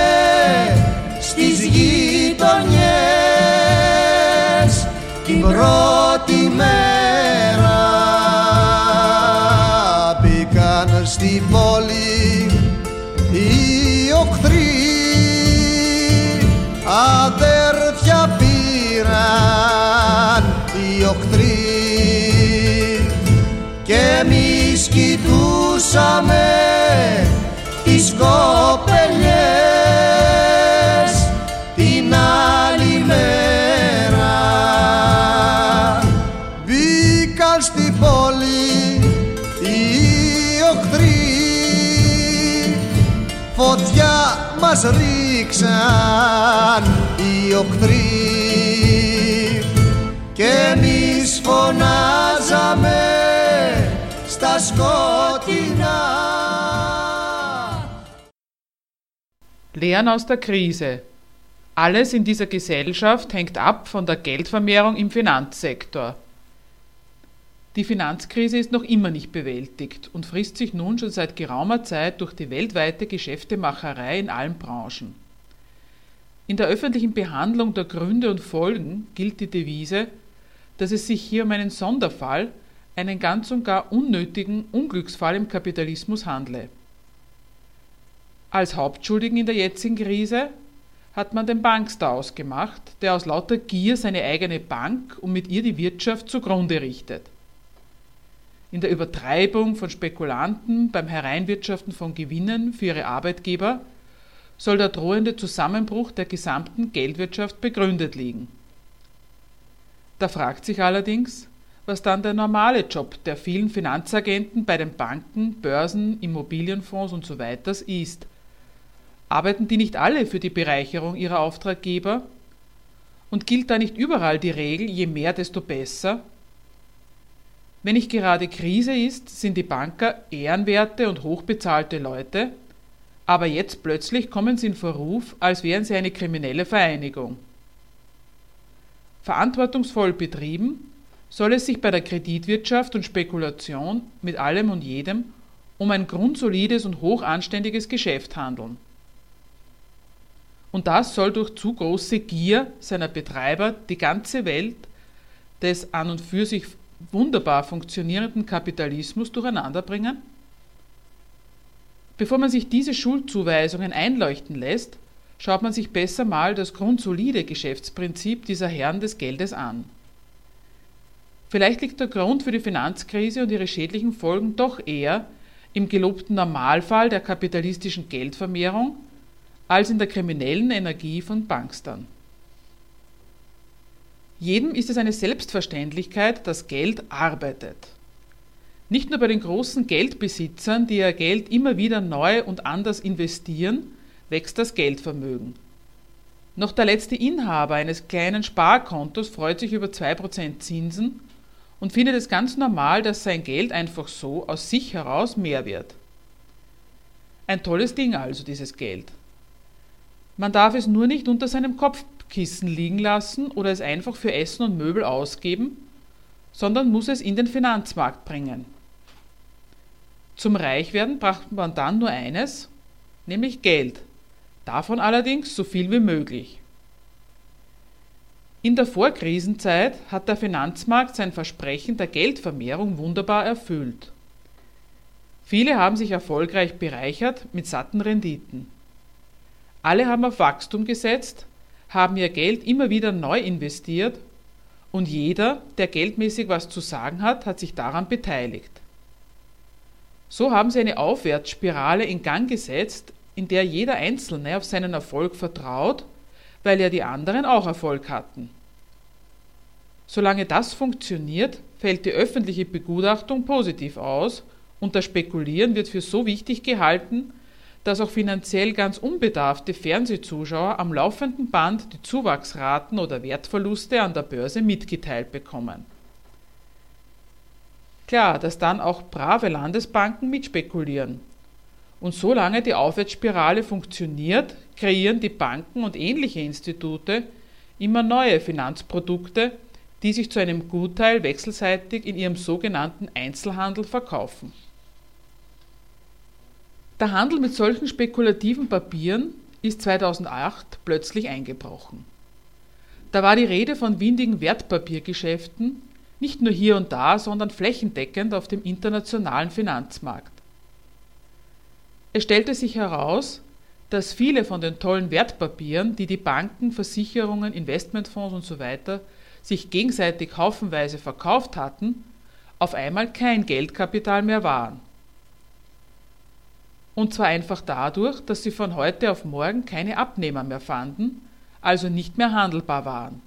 στις γειτονιές την πρώτη μέρα μπήκαν στην πόλη οι οχτροί αδέρφια πήραν οι οχτροί και εμείς κοιτούσαμε τις κοπελιές την άλλη μέρα μπήκαν στην πόλη οι οχτροί φωτιά μας ρίξαν οι οχτροί και εμείς Εμείς φωνάζαμε στα σκοτεινά. Lehren aus der Krise. Alles in dieser Gesellschaft hängt ab von der Geldvermehrung im Finanzsektor. Die Finanzkrise ist noch immer nicht bewältigt und frisst sich nun schon seit geraumer Zeit durch die weltweite Geschäftemacherei in allen Branchen. In der öffentlichen Behandlung der Gründe und Folgen gilt die Devise, dass es sich hier um einen Sonderfall, einen ganz und gar unnötigen Unglücksfall im Kapitalismus handle. Als Hauptschuldigen in der jetzigen Krise hat man den Bankstar ausgemacht, der aus lauter Gier seine eigene Bank und mit ihr die Wirtschaft zugrunde richtet. In der Übertreibung von Spekulanten beim Hereinwirtschaften von Gewinnen für ihre Arbeitgeber soll der drohende Zusammenbruch der gesamten Geldwirtschaft begründet liegen. Da fragt sich allerdings, was dann der normale Job der vielen Finanzagenten bei den Banken, Börsen, Immobilienfonds und so weiter ist. Arbeiten die nicht alle für die Bereicherung ihrer Auftraggeber? Und gilt da nicht überall die Regel, je mehr, desto besser? Wenn nicht gerade Krise ist, sind die Banker ehrenwerte und hochbezahlte Leute, aber jetzt plötzlich kommen sie in Verruf, als wären sie eine kriminelle Vereinigung. Verantwortungsvoll betrieben, soll es sich bei der Kreditwirtschaft und Spekulation mit allem und jedem um ein grundsolides und hochanständiges Geschäft handeln. Und das soll durch zu große Gier seiner Betreiber die ganze Welt des an und für sich wunderbar funktionierenden Kapitalismus durcheinander bringen? Bevor man sich diese Schuldzuweisungen einleuchten lässt, schaut man sich besser mal das grundsolide Geschäftsprinzip dieser Herren des Geldes an. Vielleicht liegt der Grund für die Finanzkrise und ihre schädlichen Folgen doch eher im gelobten Normalfall der kapitalistischen Geldvermehrung als in der kriminellen Energie von Bankstern. Jedem ist es eine Selbstverständlichkeit, dass Geld arbeitet. Nicht nur bei den großen Geldbesitzern, die ihr Geld immer wieder neu und anders investieren, wächst das Geldvermögen. Noch der letzte Inhaber eines kleinen Sparkontos freut sich über zwei Prozent Zinsen und findet es ganz normal, dass sein Geld einfach so aus sich heraus mehr wird. Ein tolles Ding also, dieses Geld. Man darf es nur nicht unter seinem Kopfkissen liegen lassen oder es einfach für Essen und Möbel ausgeben, sondern muss es in den Finanzmarkt bringen. Zum Reichwerden braucht man dann nur eines, nämlich Geld, davon allerdings so viel wie möglich. In der Vorkrisenzeit hat der Finanzmarkt sein Versprechen der Geldvermehrung wunderbar erfüllt. Viele haben sich erfolgreich bereichert mit satten Renditen. Alle haben auf Wachstum gesetzt, haben ihr Geld immer wieder neu investiert und jeder, der geldmäßig was zu sagen hat, hat sich daran beteiligt. So haben sie eine Aufwärtsspirale in Gang gesetzt, in der jeder Einzelne auf seinen Erfolg vertraut, weil ja die anderen auch Erfolg hatten. Solange das funktioniert, fällt die öffentliche Begutachtung positiv aus und das Spekulieren wird für so wichtig gehalten, dass auch finanziell ganz unbedarfte Fernsehzuschauer am laufenden Band die Zuwachsraten oder Wertverluste an der Börse mitgeteilt bekommen. Klar, dass dann auch brave Landesbanken mitspekulieren. Und solange die Aufwärtsspirale funktioniert, kreieren die Banken und ähnliche Institute immer neue Finanzprodukte, die sich zu einem Gutteil wechselseitig in ihrem sogenannten Einzelhandel verkaufen. Der Handel mit solchen spekulativen Papieren ist zweitausendacht plötzlich eingebrochen. Da war die Rede von windigen Wertpapiergeschäften, nicht nur hier und da, sondern flächendeckend auf dem internationalen Finanzmarkt. Es stellte sich heraus, dass viele von den tollen Wertpapieren, die die Banken, Versicherungen, Investmentfonds und so weiter sich gegenseitig haufenweise verkauft hatten, auf einmal kein Geldkapital mehr waren. Und zwar einfach dadurch, dass sie von heute auf morgen keine Abnehmer mehr fanden, also nicht mehr handelbar waren.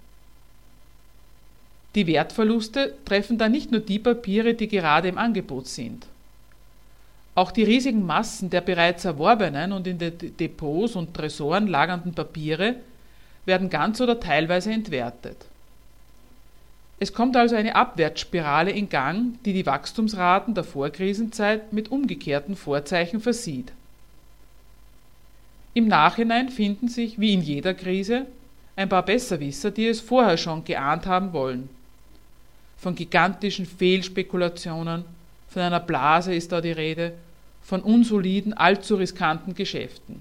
Die Wertverluste treffen dann nicht nur die Papiere, die gerade im Angebot sind. Auch die riesigen Massen der bereits erworbenen und in den Depots und Tresoren lagernden Papiere werden ganz oder teilweise entwertet. Es kommt also eine Abwärtsspirale in Gang, die die Wachstumsraten der Vorkrisenzeit mit umgekehrten Vorzeichen versieht. Im Nachhinein finden sich, wie in jeder Krise, ein paar Besserwisser, die es vorher schon geahnt haben wollen. Von gigantischen Fehlspekulationen, von einer Blase ist da die Rede, von unsoliden, allzu riskanten Geschäften.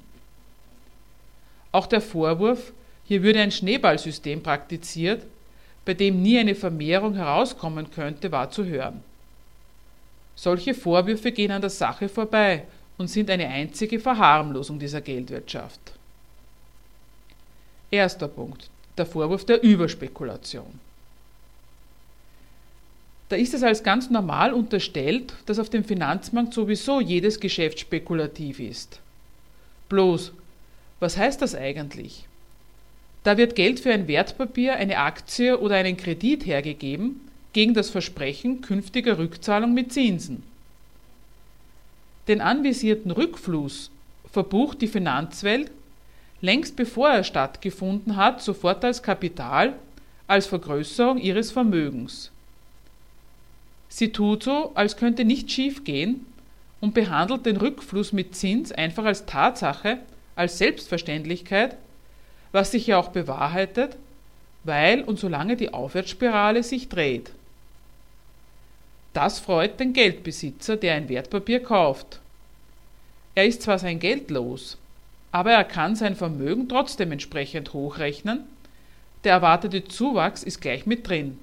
Auch der Vorwurf, hier würde ein Schneeballsystem praktiziert, bei dem nie eine Vermehrung herauskommen könnte, war zu hören. Solche Vorwürfe gehen an der Sache vorbei und sind eine einzige Verharmlosung dieser Geldwirtschaft. Erster Punkt, der Vorwurf der Überspekulation. Da ist es als ganz normal unterstellt, dass auf dem Finanzmarkt sowieso jedes Geschäft spekulativ ist. Bloß, was heißt das eigentlich? Da wird Geld für ein Wertpapier, eine Aktie oder einen Kredit hergegeben, gegen das Versprechen künftiger Rückzahlung mit Zinsen. Den anvisierten Rückfluss verbucht die Finanzwelt, längst bevor er stattgefunden hat, sofort als Kapital, als Vergrößerung ihres Vermögens. Sie tut so, als könnte nichts schief gehen und behandelt den Rückfluss mit Zins einfach als Tatsache, als Selbstverständlichkeit, was sich ja auch bewahrheitet, weil und solange die Aufwärtsspirale sich dreht. Das freut den Geldbesitzer, der ein Wertpapier kauft. Er ist zwar sein Geld los, aber er kann sein Vermögen trotzdem entsprechend hochrechnen. Der erwartete Zuwachs ist gleich mit drin.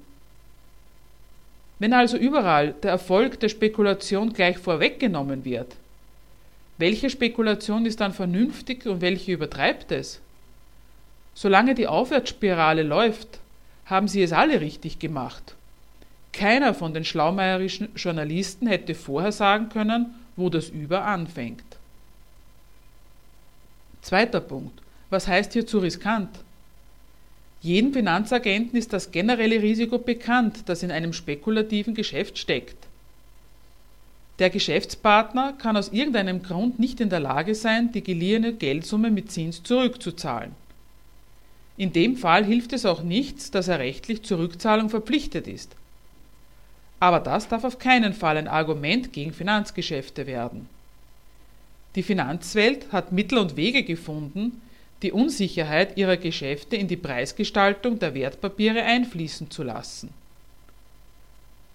Wenn also überall der Erfolg der Spekulation gleich vorweggenommen wird, welche Spekulation ist dann vernünftig und welche übertreibt es? Solange die Aufwärtsspirale läuft, haben sie es alle richtig gemacht. Keiner von den schlaumeierischen Journalisten hätte vorher sagen können, wo das Über anfängt. Zweiter Punkt. Was heißt hier zu riskant? Jedem Finanzagenten ist das generelle Risiko bekannt, das in einem spekulativen Geschäft steckt. Der Geschäftspartner kann aus irgendeinem Grund nicht in der Lage sein, die geliehene Geldsumme mit Zins zurückzuzahlen. In dem Fall hilft es auch nichts, dass er rechtlich zur Rückzahlung verpflichtet ist. Aber das darf auf keinen Fall ein Argument gegen Finanzgeschäfte werden. Die Finanzwelt hat Mittel und Wege gefunden, die Unsicherheit ihrer Geschäfte in die Preisgestaltung der Wertpapiere einfließen zu lassen.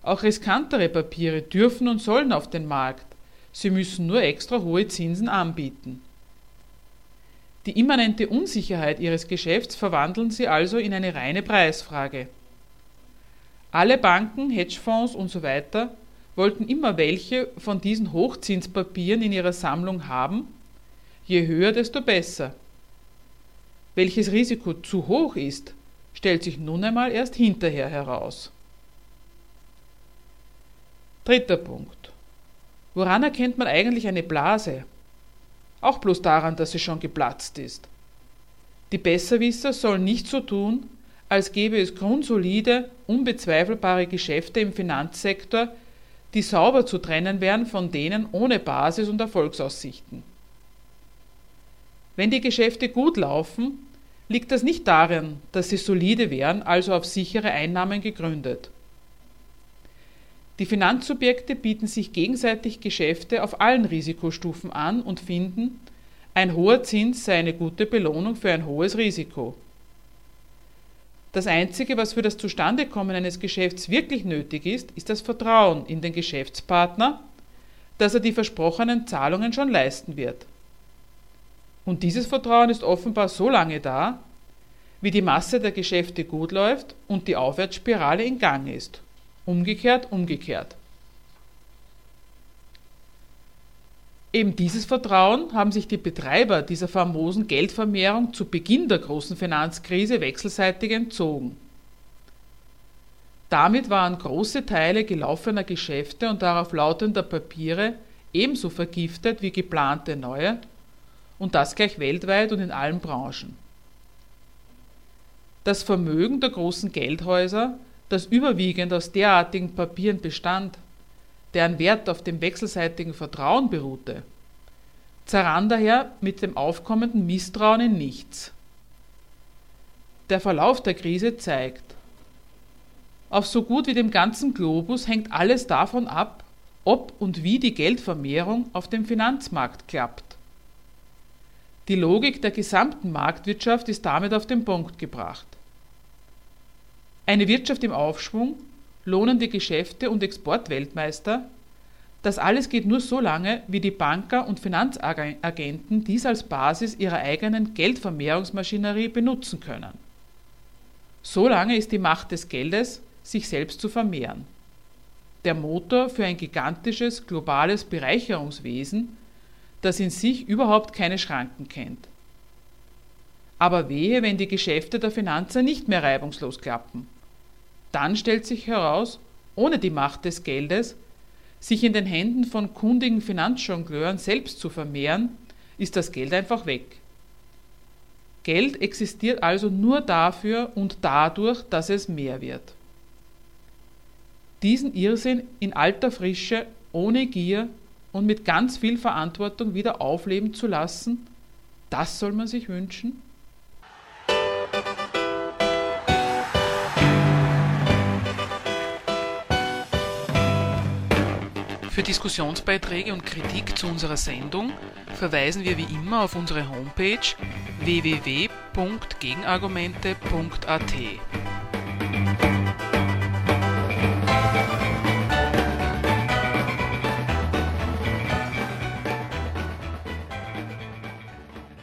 Auch riskantere Papiere dürfen und sollen auf den Markt, sie müssen nur extra hohe Zinsen anbieten. Die immanente Unsicherheit ihres Geschäfts verwandeln sie also in eine reine Preisfrage. Alle Banken, Hedgefonds usw. wollten immer welche von diesen Hochzinspapieren in ihrer Sammlung haben, je höher, desto besser. Welches Risiko zu hoch ist, stellt sich nun einmal erst hinterher heraus. Dritter Punkt. Woran erkennt man eigentlich eine Blase? Auch bloß daran, dass sie schon geplatzt ist. Die Besserwisser sollen nicht so tun, als gäbe es grundsolide, unbezweifelbare Geschäfte im Finanzsektor, die sauber zu trennen wären von denen ohne Basis und Erfolgsaussichten. Wenn die Geschäfte gut laufen, liegt das nicht darin, dass sie solide wären, also auf sichere Einnahmen gegründet. Die Finanzsubjekte bieten sich gegenseitig Geschäfte auf allen Risikostufen an und finden, ein hoher Zins sei eine gute Belohnung für ein hohes Risiko. Das Einzige, was für das Zustandekommen eines Geschäfts wirklich nötig ist, ist das Vertrauen in den Geschäftspartner, dass er die versprochenen Zahlungen schon leisten wird. Und dieses Vertrauen ist offenbar so lange da, wie die Masse der Geschäfte gut läuft und die Aufwärtsspirale in Gang ist. Umgekehrt, umgekehrt. Eben dieses Vertrauen haben sich die Betreiber dieser famosen Geldvermehrung zu Beginn der großen Finanzkrise wechselseitig entzogen. Damit waren große Teile gelaufener Geschäfte und darauf lautender Papiere ebenso vergiftet wie geplante neue, und das gleich weltweit und in allen Branchen. Das Vermögen der großen Geldhäuser, das überwiegend aus derartigen Papieren bestand, deren Wert auf dem wechselseitigen Vertrauen beruhte, zerrann daher mit dem aufkommenden Misstrauen in nichts. Der Verlauf der Krise zeigt, Auf so gut wie dem ganzen Globus hängt alles davon ab, ob und wie die Geldvermehrung auf dem Finanzmarkt klappt. Die Logik der gesamten Marktwirtschaft ist damit auf den Punkt gebracht. Eine Wirtschaft im Aufschwung, lohnende Geschäfte und Exportweltmeister, das alles geht nur so lange, wie die Banker und Finanzagenten dies als Basis ihrer eigenen Geldvermehrungsmaschinerie benutzen können. So lange ist die Macht des Geldes, sich selbst zu vermehren. Der Motor für ein gigantisches, globales Bereicherungswesen, das in sich überhaupt keine Schranken kennt. Aber wehe, wenn die Geschäfte der Finanzer nicht mehr reibungslos klappen. Dann stellt sich heraus, ohne die Macht des Geldes, sich in den Händen von kundigen Finanzjongleuren selbst zu vermehren, ist das Geld einfach weg. Geld existiert also nur dafür und dadurch, dass es mehr wird. Diesen Irrsinn in alter Frische, ohne Gier und mit ganz viel Verantwortung wieder aufleben zu lassen, das soll man sich wünschen? Für Diskussionsbeiträge und Kritik zu unserer Sendung verweisen wir wie immer auf unsere Homepage w w w punkt gegenargumente punkt a t.